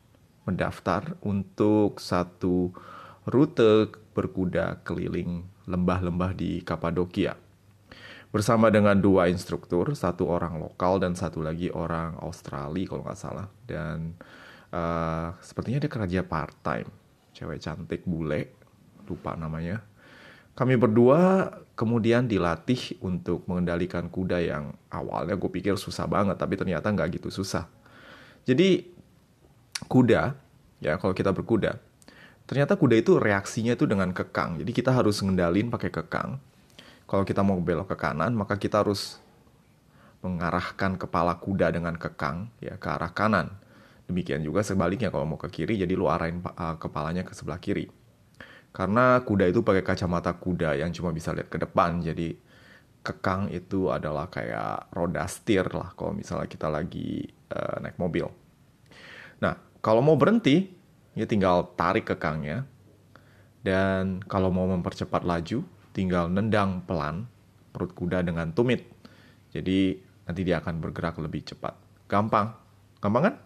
mendaftar untuk satu rute berkuda keliling lembah-lembah di Cappadocia. Bersama dengan dua instruktur, satu orang lokal dan satu lagi orang Australia kalau nggak salah. Dan sepertinya dia kerja part-time. Cewek cantik, bule, lupa namanya. Kami berdua kemudian dilatih untuk mengendalikan kuda yang awalnya gue pikir susah banget, tapi ternyata nggak gitu susah. Jadi kuda, ya kalau kita berkuda, ternyata kuda itu reaksinya itu dengan kekang. Jadi kita harus ngendalin pakai kekang. Kalau kita mau belok ke kanan, maka kita harus mengarahkan kepala kuda dengan kekang ya ke arah kanan. Demikian juga sebaliknya kalau mau ke kiri, jadi lu arahin kepalanya ke sebelah kiri. Karena kuda itu pakai kacamata kuda yang cuma bisa lihat ke depan, jadi kekang itu adalah kayak roda setir lah kalau misalnya kita lagi naik mobil. Nah, kalau mau berhenti, ya tinggal tarik kekangnya. Dan kalau mau mempercepat laju, tinggal nendang pelan perut kuda dengan tumit. Jadi nanti dia akan bergerak lebih cepat. Gampang. Gampang kan?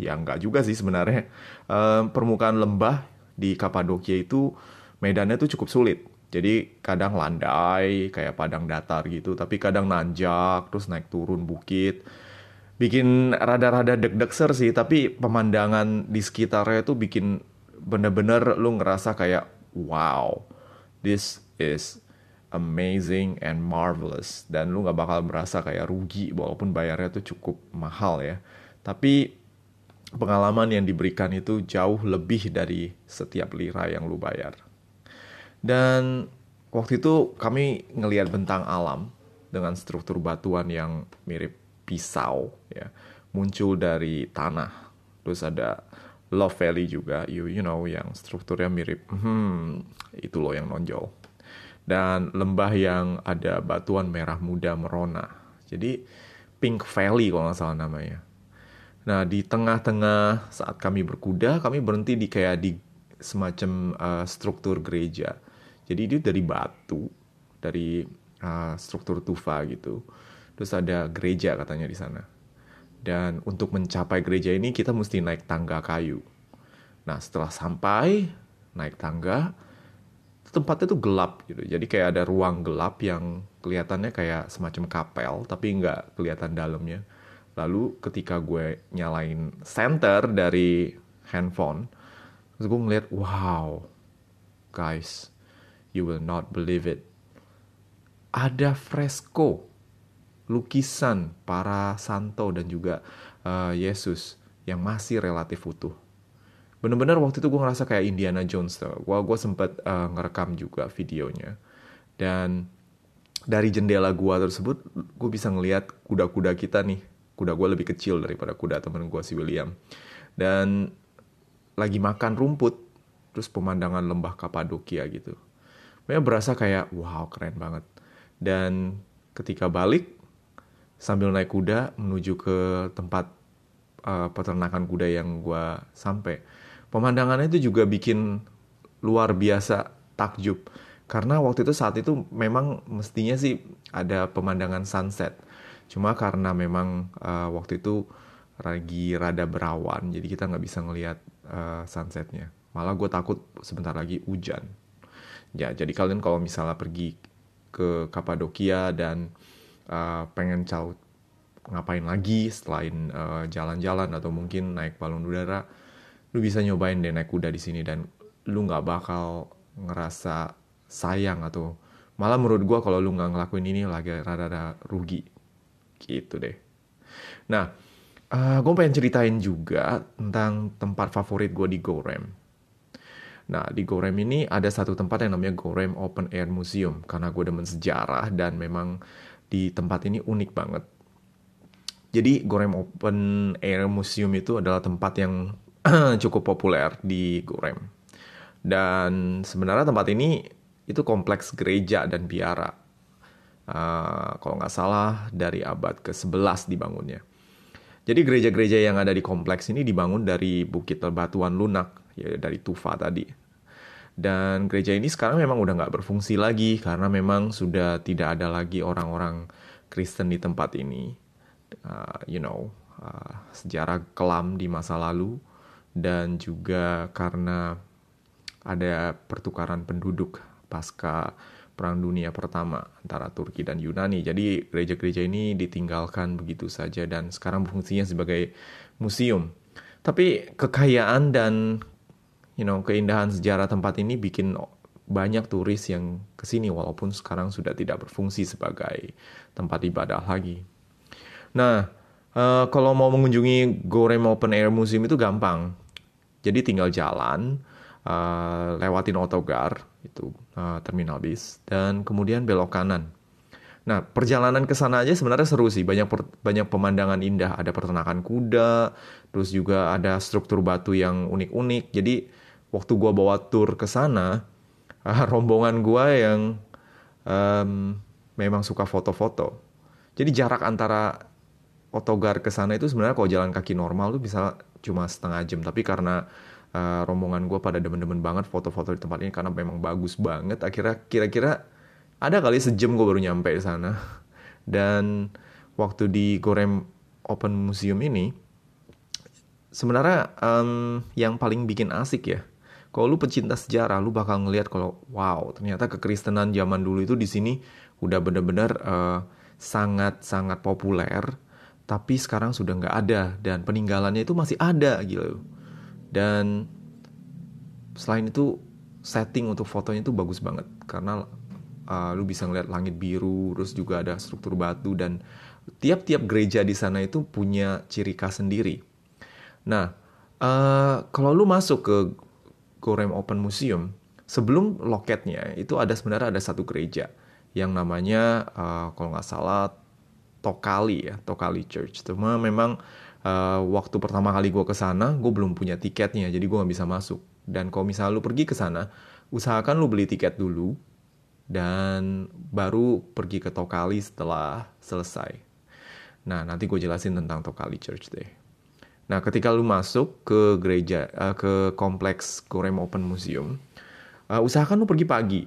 Ya enggak juga sih sebenarnya. Permukaan lembah di Cappadocia itu medannya tuh cukup sulit. Jadi kadang landai kayak padang datar gitu, tapi kadang nanjak terus naik turun bukit. Bikin rada-rada deg-degser sih, tapi pemandangan di sekitarnya tuh bikin bener-bener lu ngerasa kayak wow, this is amazing and marvelous. Dan lu gak bakal merasa kayak rugi walaupun bayarnya tuh cukup mahal ya. Tapi pengalaman yang diberikan itu jauh lebih dari setiap lira yang lu bayar. Dan waktu itu kami ngelihat bentang alam dengan struktur batuan yang mirip pisau ya, muncul dari tanah. Terus ada Love Valley juga, you know, yang strukturnya mirip. Itu loh yang nonjol. Dan lembah yang ada batuan merah muda merona. Jadi Pink Valley kalau nggak salah namanya. Nah, di tengah-tengah saat kami berkuda, kami berhenti di kayak di semacam struktur gereja. Jadi itu dari batu, dari struktur tufa gitu. Terus ada gereja katanya di sana. Dan untuk mencapai gereja ini kita mesti naik tangga kayu. Nah, setelah sampai naik tangga, tempatnya tuh gelap gitu. Jadi kayak ada ruang gelap yang kelihatannya kayak semacam kapel, tapi nggak kelihatan dalamnya. Lalu ketika gue nyalain senter dari handphone, terus gue ngeliat, wow, guys, you will not believe it. Ada fresko, lukisan para santo dan juga Yesus yang masih relatif utuh. Bener-bener waktu itu gue ngerasa kayak Indiana Jones. Gue sempet ngerekam juga videonya. Dan dari jendela gue tersebut, gue bisa ngeliat kuda-kuda kita nih. Kuda gue lebih kecil daripada kuda temen gue si William. Dan lagi makan rumput, terus pemandangan lembah Cappadocia gitu. Memang berasa kayak, wow keren banget. Dan ketika balik, sambil naik kuda menuju ke tempat peternakan kuda yang gue sampai. Pemandangannya itu juga bikin luar biasa takjub. Karena waktu itu saat itu memang mestinya sih ada pemandangan sunset. Cuma karena memang waktu itu lagi rada berawan, jadi kita nggak bisa ngelihat sunsetnya. Malah gue takut sebentar lagi hujan. Ya, jadi kalian kalau misalnya pergi ke Cappadocia dan pengen caut ngapain lagi selain jalan-jalan atau mungkin naik balon udara, lu bisa nyobain deh naik kuda di sini dan lu nggak bakal ngerasa sayang atau malah menurut gue kalau lu nggak ngelakuin ini lagi rada-rada rugi. Gitu deh. Nah, gue pengen ceritain juga tentang tempat favorit gue di Göreme. Nah, di Göreme ini ada satu tempat yang namanya Göreme Open Air Museum. Karena gue demen sejarah dan memang di tempat ini unik banget. Jadi, Göreme Open Air Museum itu adalah tempat yang cukup populer di Göreme. Dan sebenarnya tempat ini itu kompleks gereja dan biara. Kalau nggak salah dari abad ke-11 dibangunnya. Jadi gereja-gereja yang ada di kompleks ini dibangun dari bukit batuan lunak, ya dari tufa tadi. Dan gereja ini sekarang memang udah nggak berfungsi lagi karena memang sudah tidak ada lagi orang-orang Kristen di tempat ini. Sejarah kelam di masa lalu, dan juga karena ada pertukaran penduduk pasca Perang Dunia Pertama antara Turki dan Yunani. Jadi gereja-gereja ini ditinggalkan begitu saja dan sekarang fungsinya sebagai museum. Tapi kekayaan dan keindahan sejarah tempat ini bikin banyak turis yang kesini walaupun sekarang sudah tidak berfungsi sebagai tempat ibadah lagi. Nah, kalau mau mengunjungi Göreme Open Air Museum itu gampang. Jadi tinggal jalan, lewatin otogar, itu terminal bis, dan kemudian belok kanan. Nah, perjalanan ke sana aja sebenarnya seru sih, banyak pemandangan indah, ada peternakan kuda, terus juga ada struktur batu yang unik-unik. Jadi waktu gua bawa tur ke sana, rombongan gua yang memang suka foto-foto. Jadi jarak antara otogar ke sana itu sebenarnya kalau jalan kaki normal tuh bisa cuma setengah jam, tapi karena rombongan gua pada demen-demen banget foto-foto di tempat ini karena memang bagus banget, akhirnya kira-kira ada kali sejam gue baru nyampe di sana. Dan waktu di Göreme Open Museum ini, sebenarnya yang paling bikin asik ya, kalau lu pecinta sejarah, lu bakal ngelihat kalau wow, ternyata kekristenan zaman dulu itu di sini udah benar-benar sangat-sangat populer, tapi sekarang sudah nggak ada dan peninggalannya itu masih ada gitu. Dan selain itu setting untuk fotonya itu bagus banget karena lu bisa ngeliat langit biru, terus juga ada struktur batu, dan tiap-tiap gereja di sana itu punya ciri khas sendiri. Nah, kalau lu masuk ke Göreme Open Museum, sebelum loketnya itu ada sebenarnya ada satu gereja yang namanya kalau nggak salah Tokali Church. Cuma memang waktu pertama kali gue kesana, gue belum punya tiketnya, jadi gue nggak bisa masuk. Dan kalau misalnya lu pergi ke sana, usahakan lu beli tiket dulu. Dan baru pergi ke Tokali setelah selesai. Nah, nanti gue jelasin tentang Tokali Church deh. Nah, ketika lu masuk ke gereja, ke kompleks Göreme Open Museum, usahakan lu pergi pagi.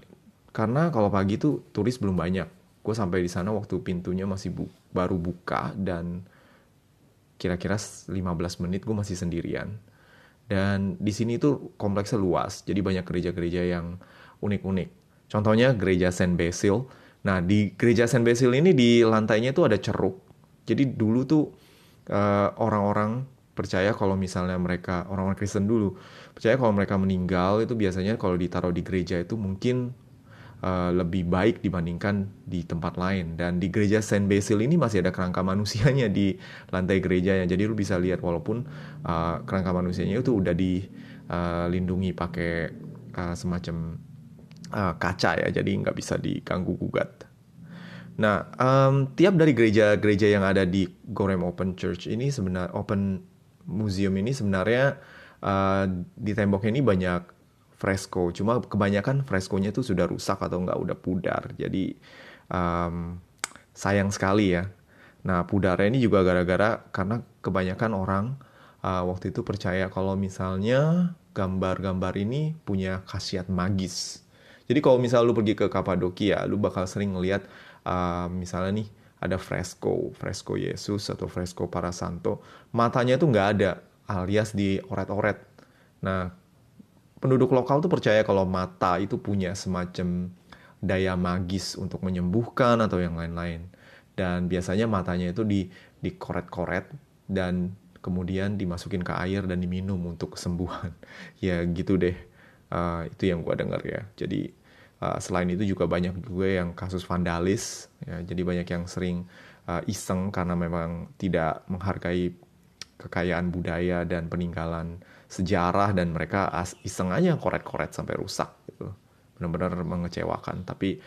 Karena kalau pagi tuh turis belum banyak. Gue sampai di sana waktu pintunya masih baru buka dan kira-kira 15 menit gue masih sendirian. Dan di sini tuh kompleksnya luas, jadi banyak gereja-gereja yang unik-unik. Contohnya gereja Saint Basil. Nah, di gereja Saint Basil ini di lantainya tuh ada ceruk. Jadi dulu tuh orang-orang percaya kalau misalnya mereka, orang-orang Kristen dulu, percaya kalau mereka meninggal itu biasanya kalau ditaruh di gereja itu mungkin lebih baik dibandingkan di tempat lain. Dan di gereja Saint Basil ini masih ada kerangka manusianya di lantai gerejanya. Jadi lu bisa lihat walaupun kerangka manusianya itu udah dilindungi pakai semacam kaca ya, jadi nggak bisa diganggu-gugat. Nah, tiap dari gereja-gereja yang ada di Göreme Open Church ini sebenarnya, Open Museum ini sebenarnya di temboknya ini banyak fresko. Cuma kebanyakan freskonya tuh sudah rusak atau nggak udah pudar. Jadi sayang sekali ya. Nah, pudarnya ini juga gara-gara karena kebanyakan orang waktu itu percaya kalau misalnya gambar-gambar ini punya khasiat magis. Jadi kalau misalnya lu pergi ke Cappadocia, lu bakal sering ngeliat misalnya nih ada fresko Yesus atau fresko para santo. Matanya tuh nggak ada, alias dioret-oret. Nah, penduduk lokal tuh percaya kalau mata itu punya semacam daya magis untuk menyembuhkan atau yang lain-lain. Dan biasanya matanya itu dikoret-koret dan kemudian dimasukin ke air dan diminum untuk kesembuhan. Ya gitu deh. Itu yang gue dengar ya. Jadi selain itu juga banyak juga yang kasus vandalis ya, jadi banyak yang sering iseng karena memang tidak menghargai kekayaan budaya dan peninggalan sejarah, dan mereka iseng aja koret-koret sampai rusak gitu. Benar-benar mengecewakan. Tapi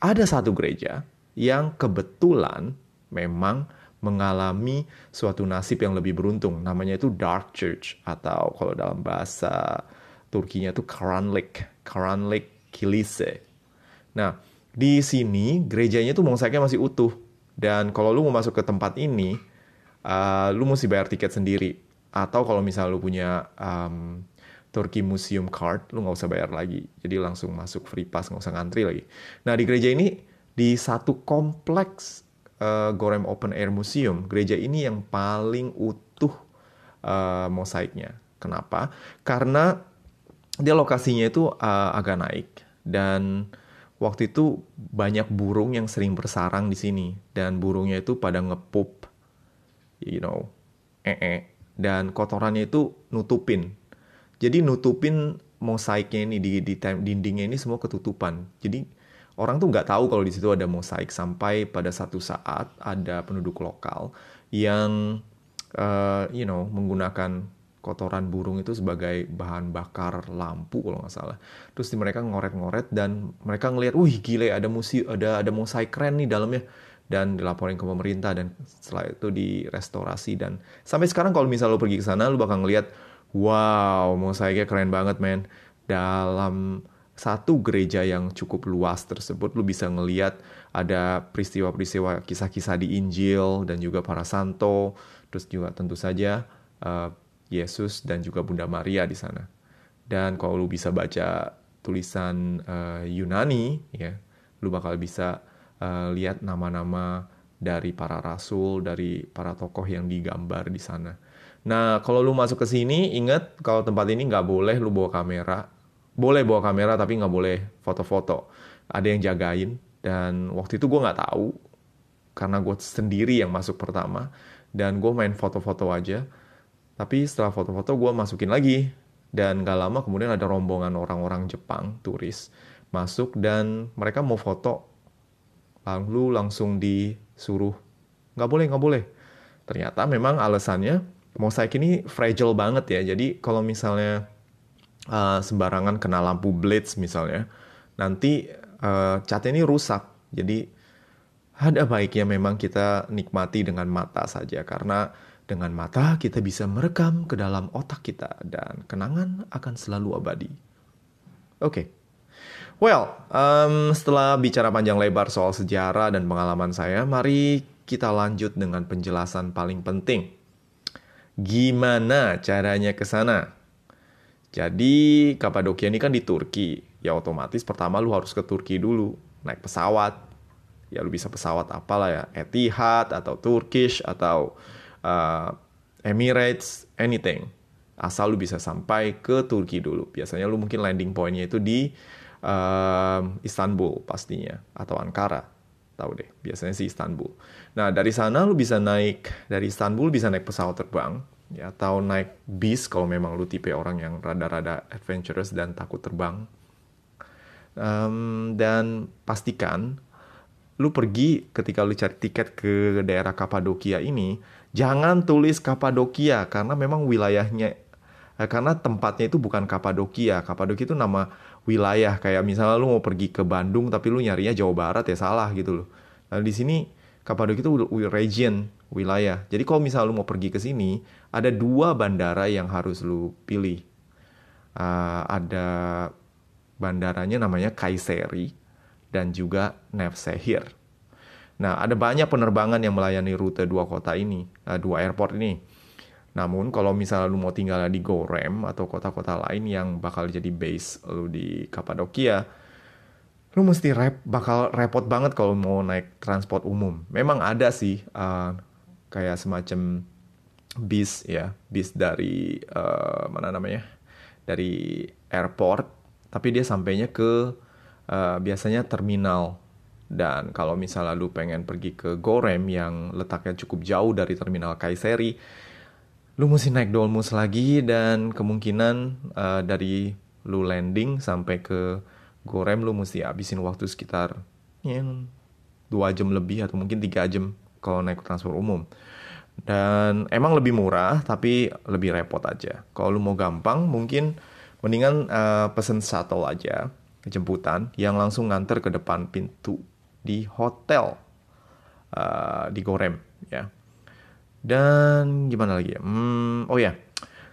ada satu gereja yang kebetulan memang mengalami suatu nasib yang lebih beruntung. Namanya itu Dark Church, atau kalau dalam bahasa Turkinya itu Karanlık Kilise. Nah, di sini gerejanya itu mosaiknya masih utuh. Dan kalau lu mau masuk ke tempat ini, lu mesti bayar tiket sendiri. Atau kalau misalnya lu punya Turkey Museum Card, lu nggak usah bayar lagi. Jadi langsung masuk free pass, nggak usah ngantri lagi. Nah di gereja ini, di satu kompleks Göreme Open Air Museum, gereja ini yang paling utuh mosaiknya. Kenapa? Karena dia lokasinya itu agak naik. Dan waktu itu banyak burung yang sering bersarang di sini. Dan burungnya itu pada ngepup, you know, dan kotorannya itu nutupin. Jadi nutupin mosaiknya ini, di dindingnya ini semua ketutupan. Jadi orang tuh nggak tahu kalau di situ ada mosaik, sampai pada satu saat ada penduduk lokal yang you know, menggunakan kotoran burung itu sebagai bahan bakar lampu kalau nggak salah. Terus mereka ngoret-ngoret dan mereka ngelihat, wih gile ada mosaik keren nih dalamnya, dan dilaporin ke pemerintah, dan setelah itu direstorasi. Dan sampai sekarang kalau misalnya lo pergi ke sana, lo bakal ngeliat, wow, mosaiknya keren banget, man. Dalam satu gereja yang cukup luas tersebut, lo bisa ngeliat ada peristiwa-peristiwa, kisah-kisah di Injil, dan juga para santo, terus juga tentu saja Yesus dan juga Bunda Maria di sana. Dan kalau lo bisa baca tulisan Yunani, ya, lo bakal bisa lihat nama-nama dari para rasul, dari para tokoh yang digambar di sana. Nah, kalau lu masuk ke sini, ingat kalau tempat ini nggak boleh lu bawa kamera. Boleh bawa kamera, tapi nggak boleh foto-foto. Ada yang jagain, dan waktu itu gue nggak tahu, karena gue sendiri yang masuk pertama, dan gue main foto-foto aja. Tapi setelah foto-foto, gue masukin lagi. Dan nggak lama kemudian ada rombongan orang-orang Jepang, turis, masuk, dan mereka mau foto. Lalu langsung disuruh, nggak boleh, nggak boleh. Ternyata memang alasannya, mosaik ini fragile banget ya. Jadi kalau misalnya sembarangan kena lampu blitz misalnya, nanti catnya ini rusak. Jadi ada baiknya memang kita nikmati dengan mata saja. Karena dengan mata kita bisa merekam ke dalam otak kita. Dan kenangan akan selalu abadi. Oke. Well, setelah bicara panjang lebar soal sejarah dan pengalaman saya, mari kita lanjut dengan penjelasan paling penting. Gimana caranya ke sana? Jadi, Cappadocia ini kan di Turki. Ya otomatis pertama lu harus ke Turki dulu, naik pesawat. Ya lu bisa pesawat apalah ya, Etihad atau Turkish atau Emirates, anything. Asal lu bisa sampai ke Turki dulu. Biasanya lu mungkin landing point-nya itu di Istanbul pastinya, atau Ankara, tahu deh, biasanya sih Istanbul. Nah dari sana lu bisa naik, dari Istanbul bisa naik pesawat terbang, ya, atau naik bis kalau memang lu tipe orang yang rada-rada adventurous dan takut terbang. Dan pastikan lu pergi, ketika lu cari tiket ke daerah Cappadocia ini, jangan tulis Cappadocia, karena memang wilayahnya, karena tempatnya itu bukan Cappadocia. Cappadocia itu nama wilayah. Kayak misalnya lu mau pergi ke Bandung, tapi lu nyarinya Jawa Barat, ya salah gitu loh. Nah di sini Cappadocia itu region, wilayah. Jadi kalau misalnya lu mau pergi ke sini, ada dua bandara yang harus lu pilih. Ada bandaranya namanya Kayseri dan juga Nevşehir. Nah ada banyak penerbangan yang melayani rute dua kota ini, dua airport ini. Namun kalau misalnya lu mau tinggal di Göreme atau kota-kota lain yang bakal jadi base lu di Cappadocia, lu mesti bakal repot banget kalau mau naik transport umum. Memang ada sih kayak semacam bis ya, bis dari mana namanya, dari airport, tapi dia sampainya ke biasanya terminal. Dan kalau misalnya lu pengen pergi ke Göreme yang letaknya cukup jauh dari terminal Kayseri, lu mesti naik dolmus lagi, dan kemungkinan dari lu landing sampai ke Göreme lu mesti habisin waktu sekitar 2 jam lebih atau mungkin 3 jam kalau naik transport umum. Dan emang lebih murah tapi lebih repot aja. Kalau lu mau gampang mungkin mendingan pesen shuttle aja, jemputan yang langsung nganter ke depan pintu di hotel di Göreme ya. Dan gimana lagi ya?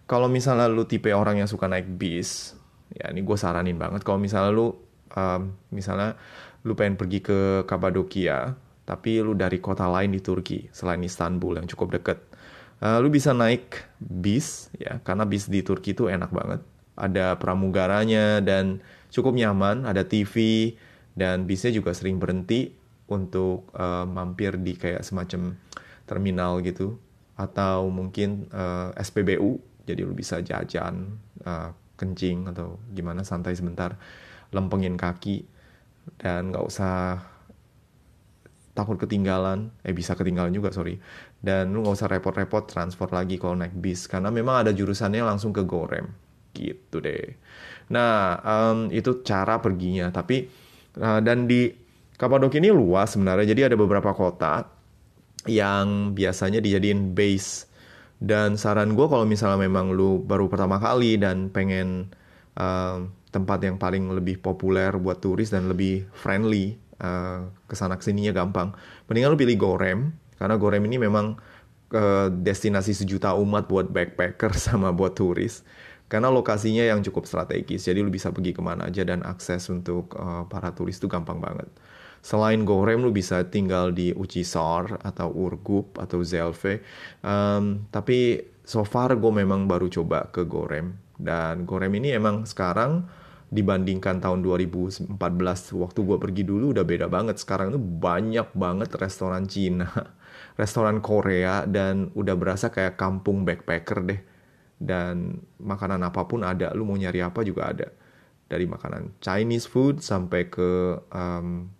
Kalau misalnya lu tipe orang yang suka naik bis, ya ini gue saranin banget. Kalau misalnya lu, pengen pergi ke Cappadocia, tapi lu dari kota lain di Turki selain Istanbul yang cukup deket, lu bisa naik bis ya, karena bis di Turki itu enak banget. ada pramugaranya dan cukup nyaman, ada TV dan bisnya juga sering berhenti untuk mampir di kayak semacam terminal gitu atau mungkin SPBU, jadi lu bisa jajan, kencing atau gimana, santai sebentar, lempengin kaki dan nggak usah takut ketinggalan, bisa ketinggalan juga, sorry. Dan lu nggak usah repot-repot transport lagi kalau naik bis, karena memang ada jurusannya langsung ke Göreme, gitu deh. Nah, itu cara perginya. Tapi, dan di Kapadokia ini luas sebenarnya, jadi ada beberapa kota yang biasanya dijadiin base. Dan saran gue kalau misalnya memang lu baru pertama kali dan pengen tempat yang paling lebih populer buat turis dan lebih friendly, kesana-kesininya gampang, mendingan lu pilih Göreme, karena Göreme ini memang destinasi sejuta umat buat backpacker sama buat turis, karena lokasinya yang cukup strategis, jadi lu bisa pergi kemana aja dan akses untuk para turis itu gampang banget. Selain Göreme, lu bisa tinggal di Uchisar atau Urgup atau Zelve, tapi so far gue memang baru coba ke Göreme, dan Göreme ini emang sekarang dibandingkan tahun 2014 waktu gue pergi dulu udah beda banget. Sekarang itu banyak banget restoran Cina, restoran Korea, dan udah berasa kayak kampung backpacker deh. Dan makanan apapun ada, lu mau nyari apa juga ada. Dari makanan Chinese food sampai ke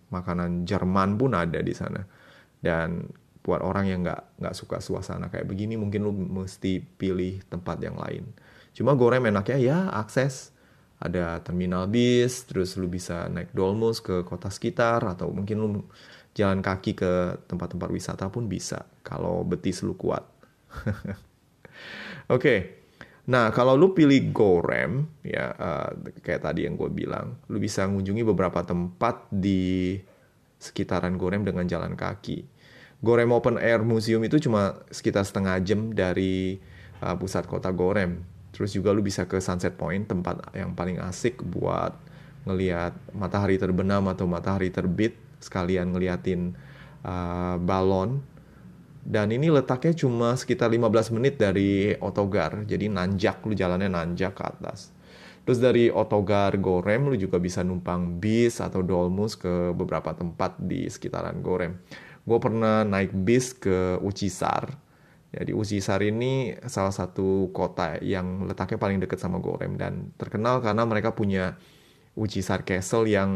makanan Jerman pun ada di sana. Dan buat orang yang nggak suka suasana kayak begini, mungkin lu mesti pilih tempat yang lain. Cuma Göreme enaknya ya akses. Ada terminal bis, terus lu bisa naik dolmus ke kota sekitar, atau mungkin lu jalan kaki ke tempat-tempat wisata pun bisa, kalau betis lu kuat. Oke. Nah, kalau lu pilih Göreme, ya kayak tadi yang gue bilang, lu bisa mengunjungi beberapa tempat di sekitaran Göreme dengan jalan kaki. Göreme Open Air Museum itu cuma sekitar setengah jam dari pusat kota Göreme. Terus juga lu bisa ke Sunset Point, tempat yang paling asik buat ngelihat matahari terbenam atau matahari terbit, sekalian ngeliatin balon. Dan ini letaknya cuma sekitar 15 menit dari Otogar, jadi nanjak, lu jalannya nanjak ke atas. Terus dari Otogar Göreme, lu juga bisa numpang bis atau dolmus ke beberapa tempat di sekitaran Göreme. Gue pernah naik bis ke Uchisar. Jadi Uchisar ini salah satu kota yang letaknya paling dekat sama Göreme dan terkenal karena mereka punya Uchisar Castle yang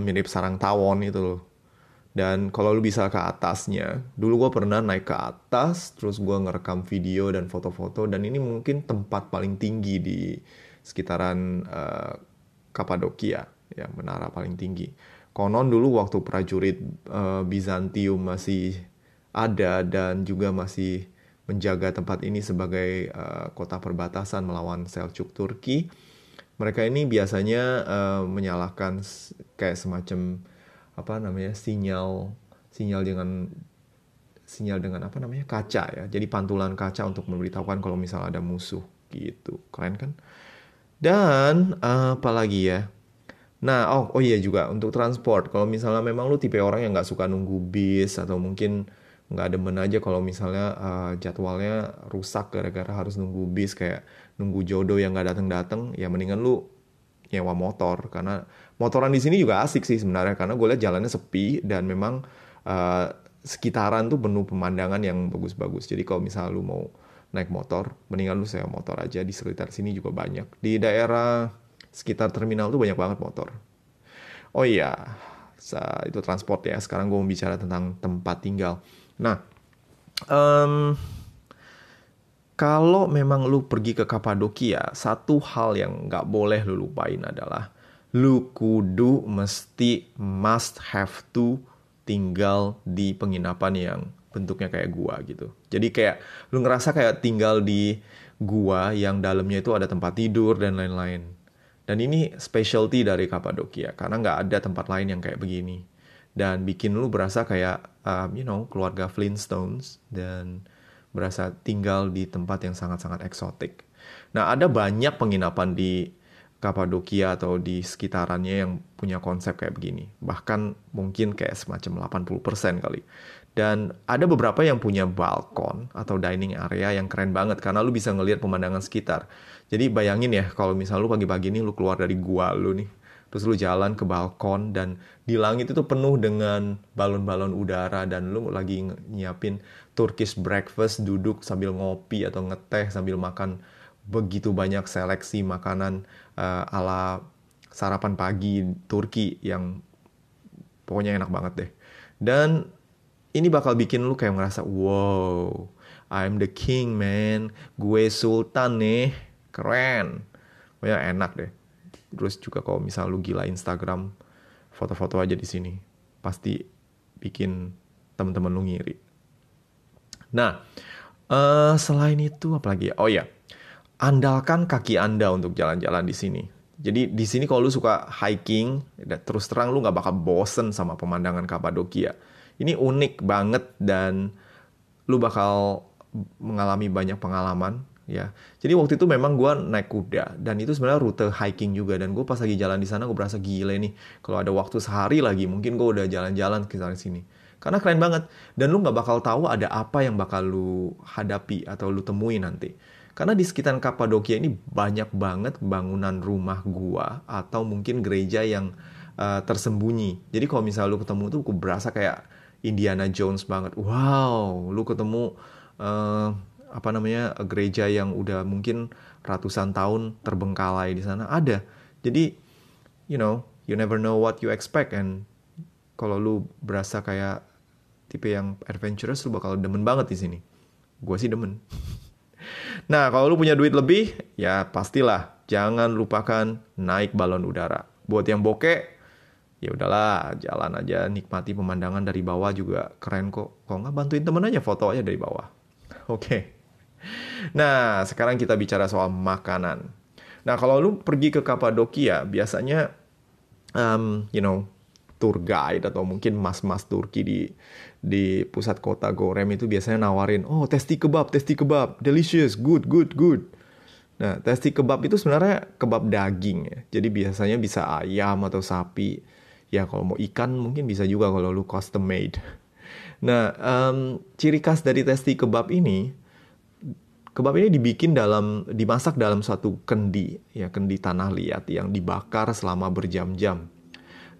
mirip sarang tawon itu loh. Dan kalau lu bisa ke atasnya, dulu gue pernah naik ke atas, terus gue ngerekam video dan foto-foto, dan ini mungkin tempat paling tinggi di sekitaran Cappadocia, ya, menara paling tinggi. Konon dulu waktu prajurit Byzantium masih ada dan juga masih menjaga tempat ini sebagai kota perbatasan melawan Seljuk Turki. Mereka ini biasanya menyalakan kayak semacam sinyal dengan kaca ya. Jadi pantulan kaca untuk memberitahukan kalau misalnya ada musuh gitu. Keren kan? Dan apalagi ya? Nah, iya juga untuk transport. Kalau misalnya memang lu tipe orang yang nggak suka nunggu bis atau mungkin nggak demen aja kalau misalnya jadwalnya rusak gara-gara harus nunggu bis, kayak nunggu jodoh yang nggak datang-datang, ya mendingan lu nyewa motor, karena motoran di sini juga asik sih sebenarnya, karena gue lihat jalannya sepi dan memang sekitaran tuh penuh pemandangan yang bagus-bagus. Jadi kalau misalnya lu mau naik motor, mendingan lu sewa motor aja, di sekitar sini juga banyak. Di daerah sekitar terminal tuh banyak banget motor. Oh iya, itu transport ya. Sekarang gue mau bicara tentang tempat tinggal. Nah, kalau memang lu pergi ke Kapadokia, satu hal yang nggak boleh lu lupain adalah lu kudu must have to tinggal di penginapan yang bentuknya kayak gua gitu. Jadi kayak lu ngerasa kayak tinggal di gua yang dalamnya itu ada tempat tidur dan lain-lain. Dan ini specialty dari Kapadokia karena nggak ada tempat lain yang kayak begini. Dan bikin lu berasa kayak keluarga Flintstones dan berasa tinggal di tempat yang sangat-sangat eksotik. Nah, ada banyak penginapan di Cappadocia atau di sekitarannya yang punya konsep kayak begini. Bahkan mungkin kayak semacam 80% kali. Dan ada beberapa yang punya balkon atau dining area yang keren banget karena lu bisa ngelihat pemandangan sekitar. Jadi bayangin ya kalau misal lu pagi-pagi nih lu keluar dari gua lu nih, terus lu jalan ke balkon dan di langit itu penuh dengan balon-balon udara dan lu lagi nyiapin Turkish breakfast, duduk sambil ngopi atau ngeteh sambil makan begitu banyak seleksi makanan ala sarapan pagi Turki yang pokoknya enak banget deh. Dan ini bakal bikin lu kayak ngerasa, wow, I'm the king man, gue sultan nih, keren. Pokoknya enak deh. Terus juga kalau misal lu gila Instagram, foto-foto aja di sini, pasti bikin temen-temen lu ngiri. Nah, selain itu apa lagi ya? Oh ya, andalkan kaki Anda untuk jalan-jalan di sini. Jadi di sini kalau lu suka hiking, terus terang lu nggak bakal bosen sama pemandangan Cappadocia. Ini unik banget dan lu bakal mengalami banyak pengalaman. Ya, jadi waktu itu memang gue naik kuda dan itu sebenarnya rute hiking juga dan gue pas lagi jalan di sana gue berasa gila nih kalau ada waktu sehari lagi mungkin gue udah jalan-jalan ke sana sini karena keren banget dan lu nggak bakal tahu ada apa yang bakal lu hadapi atau lu temui nanti karena di sekitar Cappadocia ini banyak banget bangunan rumah gua atau mungkin gereja yang tersembunyi. Jadi kalau misal lu ketemu tuh gue berasa kayak Indiana Jones banget. Wow, lu ketemu gereja yang udah mungkin ratusan tahun terbengkalai di sana ada. Jadi you never know what you expect and kalau lu berasa kayak tipe yang adventurous lu bakal demen banget di sini. Gua sih demen. Nah, kalau lu punya duit lebih, ya pastilah jangan lupakan naik balon udara. Buat yang bokeh, ya udahlah jalan aja nikmati pemandangan dari bawah juga keren kok. Kalau nggak bantuin temen aja foto aja dari bawah. Oke. Nah, sekarang kita bicara soal makanan. Nah, kalau lu pergi ke Cappadocia, biasanya, tour guide atau mungkin mas-mas Turki di pusat kota Göreme itu biasanya nawarin, oh, testi kebab, delicious, good. Nah, testi kebab itu sebenarnya kebab daging ya. Jadi biasanya bisa ayam atau sapi. Ya, kalau mau ikan mungkin bisa juga kalau lu custom made. Nah, ciri khas dari testi kebab ini dimasak dalam suatu kendi tanah liat yang dibakar selama berjam-jam.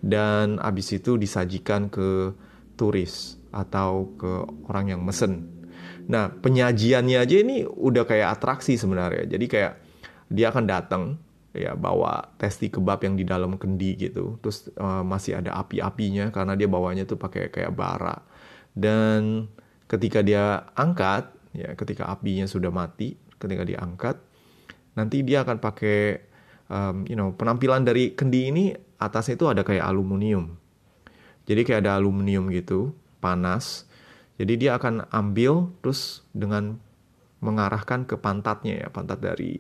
Dan abis itu disajikan ke turis atau ke orang yang mesen. Nah, penyajiannya aja ini udah kayak atraksi sebenarnya. Jadi kayak dia akan datang ya bawa testi kebab yang di dalam kendi gitu. Terus masih ada api-apinya karena dia bawanya tuh pakai kayak bara. Dan ketika dia angkat, ya ketika apinya sudah mati, ketika dia angkat, nanti dia akan pakai, penampilan dari kendi ini atasnya itu ada kayak aluminium. Jadi kayak ada aluminium gitu, panas. Jadi dia akan ambil terus dengan mengarahkan ke pantatnya ya, pantat dari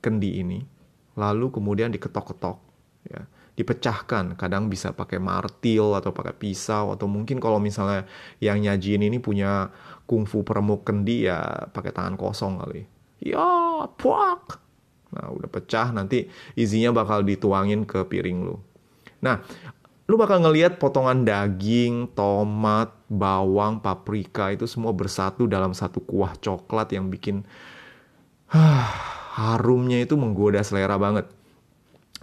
kendi ini. Lalu kemudian diketok-ketok, ya. Dipecahkan, kadang bisa pakai martil atau pakai pisau atau mungkin kalau misalnya yang nyajiin ini punya kungfu peremuk kendi ya pakai tangan kosong kali. Ya, puak. Nah, udah pecah nanti isinya bakal dituangin ke piring lu. Nah, lu bakal ngelihat potongan daging, tomat, bawang, paprika itu semua bersatu dalam satu kuah coklat yang bikin harumnya itu menggoda selera banget.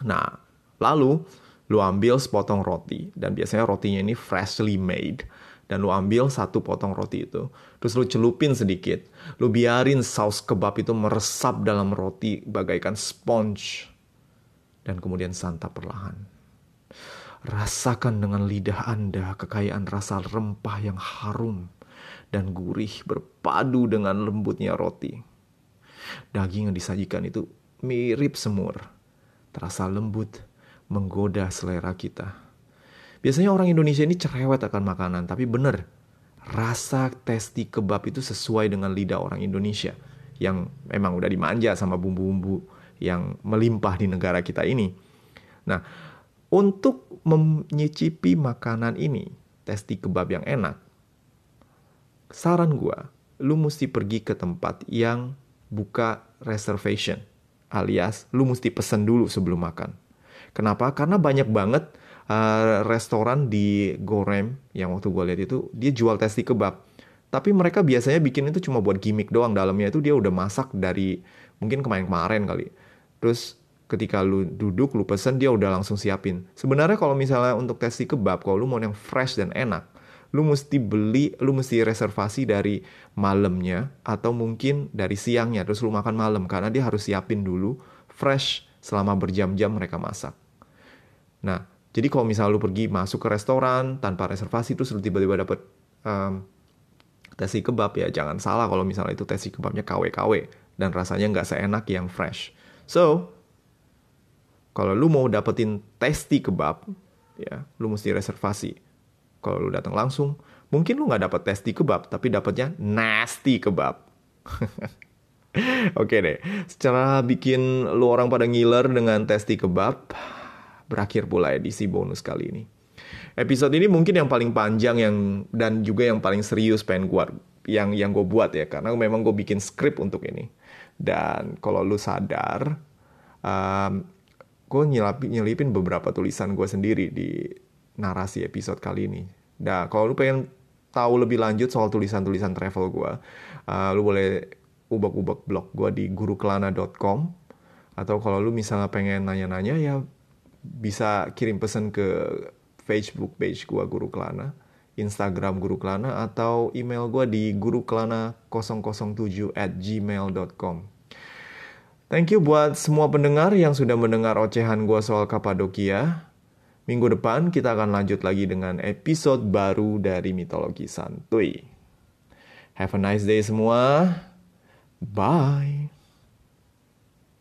Nah, lalu, lu ambil sepotong roti. Dan biasanya rotinya ini freshly made. Dan lu ambil satu potong roti itu. Terus lu celupin sedikit. Lu biarin saus kebab itu meresap dalam roti bagaikan sponge. Dan kemudian santap perlahan. Rasakan dengan lidah Anda kekayaan rasa rempah yang harum dan gurih berpadu dengan lembutnya roti. Daging yang disajikan itu mirip semur. Terasa lembut. Menggoda selera kita. Biasanya orang Indonesia ini cerewet akan makanan, tapi bener, rasa testi kebab itu sesuai dengan lidah orang Indonesia yang memang udah dimanja sama bumbu-bumbu yang melimpah di negara kita ini. Nah, untuk menyicipi makanan ini, testi kebab yang enak, saran gue, lu mesti pergi ke tempat yang buka reservation alias lu mesti pesen dulu sebelum makan. Kenapa? Karena banyak banget restoran di Göreme yang waktu gue lihat itu, dia jual testi kebab. Tapi mereka biasanya bikin itu cuma buat gimmick doang. Dalamnya itu dia udah masak dari mungkin kemarin kali. Terus ketika lu duduk, lu pesen, dia udah langsung siapin. Sebenarnya kalau misalnya untuk testi kebab, kalau lu mau yang fresh dan enak, lu mesti beli, lu mesti reservasi dari malamnya atau mungkin dari siangnya. Terus lu makan malam karena dia harus siapin dulu fresh selama berjam-jam mereka masak. Nah, jadi kalau misalnya lu pergi masuk ke restoran tanpa reservasi, terus lu tiba-tiba dapet tesi kebab, ya jangan salah kalau misalnya itu tesi kebabnya KW-KW. Dan rasanya nggak seenak yang fresh. So, kalau lu mau dapetin testi kebab, ya lu mesti reservasi. Kalau lu datang langsung, mungkin lu nggak dapet testi kebab, tapi dapetnya nasty kebab. Oke deh, secara bikin lu orang pada ngiler dengan testi kebab, berakhir pula edisi bonus kali ini. Episode ini mungkin yang paling panjang dan juga yang paling serius yang gue buat ya, karena memang gue bikin skrip untuk ini. Dan kalau lu sadar, gue nyelipin beberapa tulisan gue sendiri di narasi episode kali ini. Nah, kalau lu pengen tahu lebih lanjut soal tulisan-tulisan travel gue, lu boleh ubek-ubek blog gue di gurukelana.com. Atau kalau lu misalnya pengen nanya-nanya, ya bisa kirim pesan ke Facebook page gue Guru Kelana, Instagram Guru Kelana, atau email gue di gurukelana007@gmail.com. Thank you buat semua pendengar yang sudah mendengar ocehan gue soal Cappadocia. Minggu depan kita akan lanjut lagi dengan episode baru dari Mitologi Santuy. Have a nice day semua. Bye.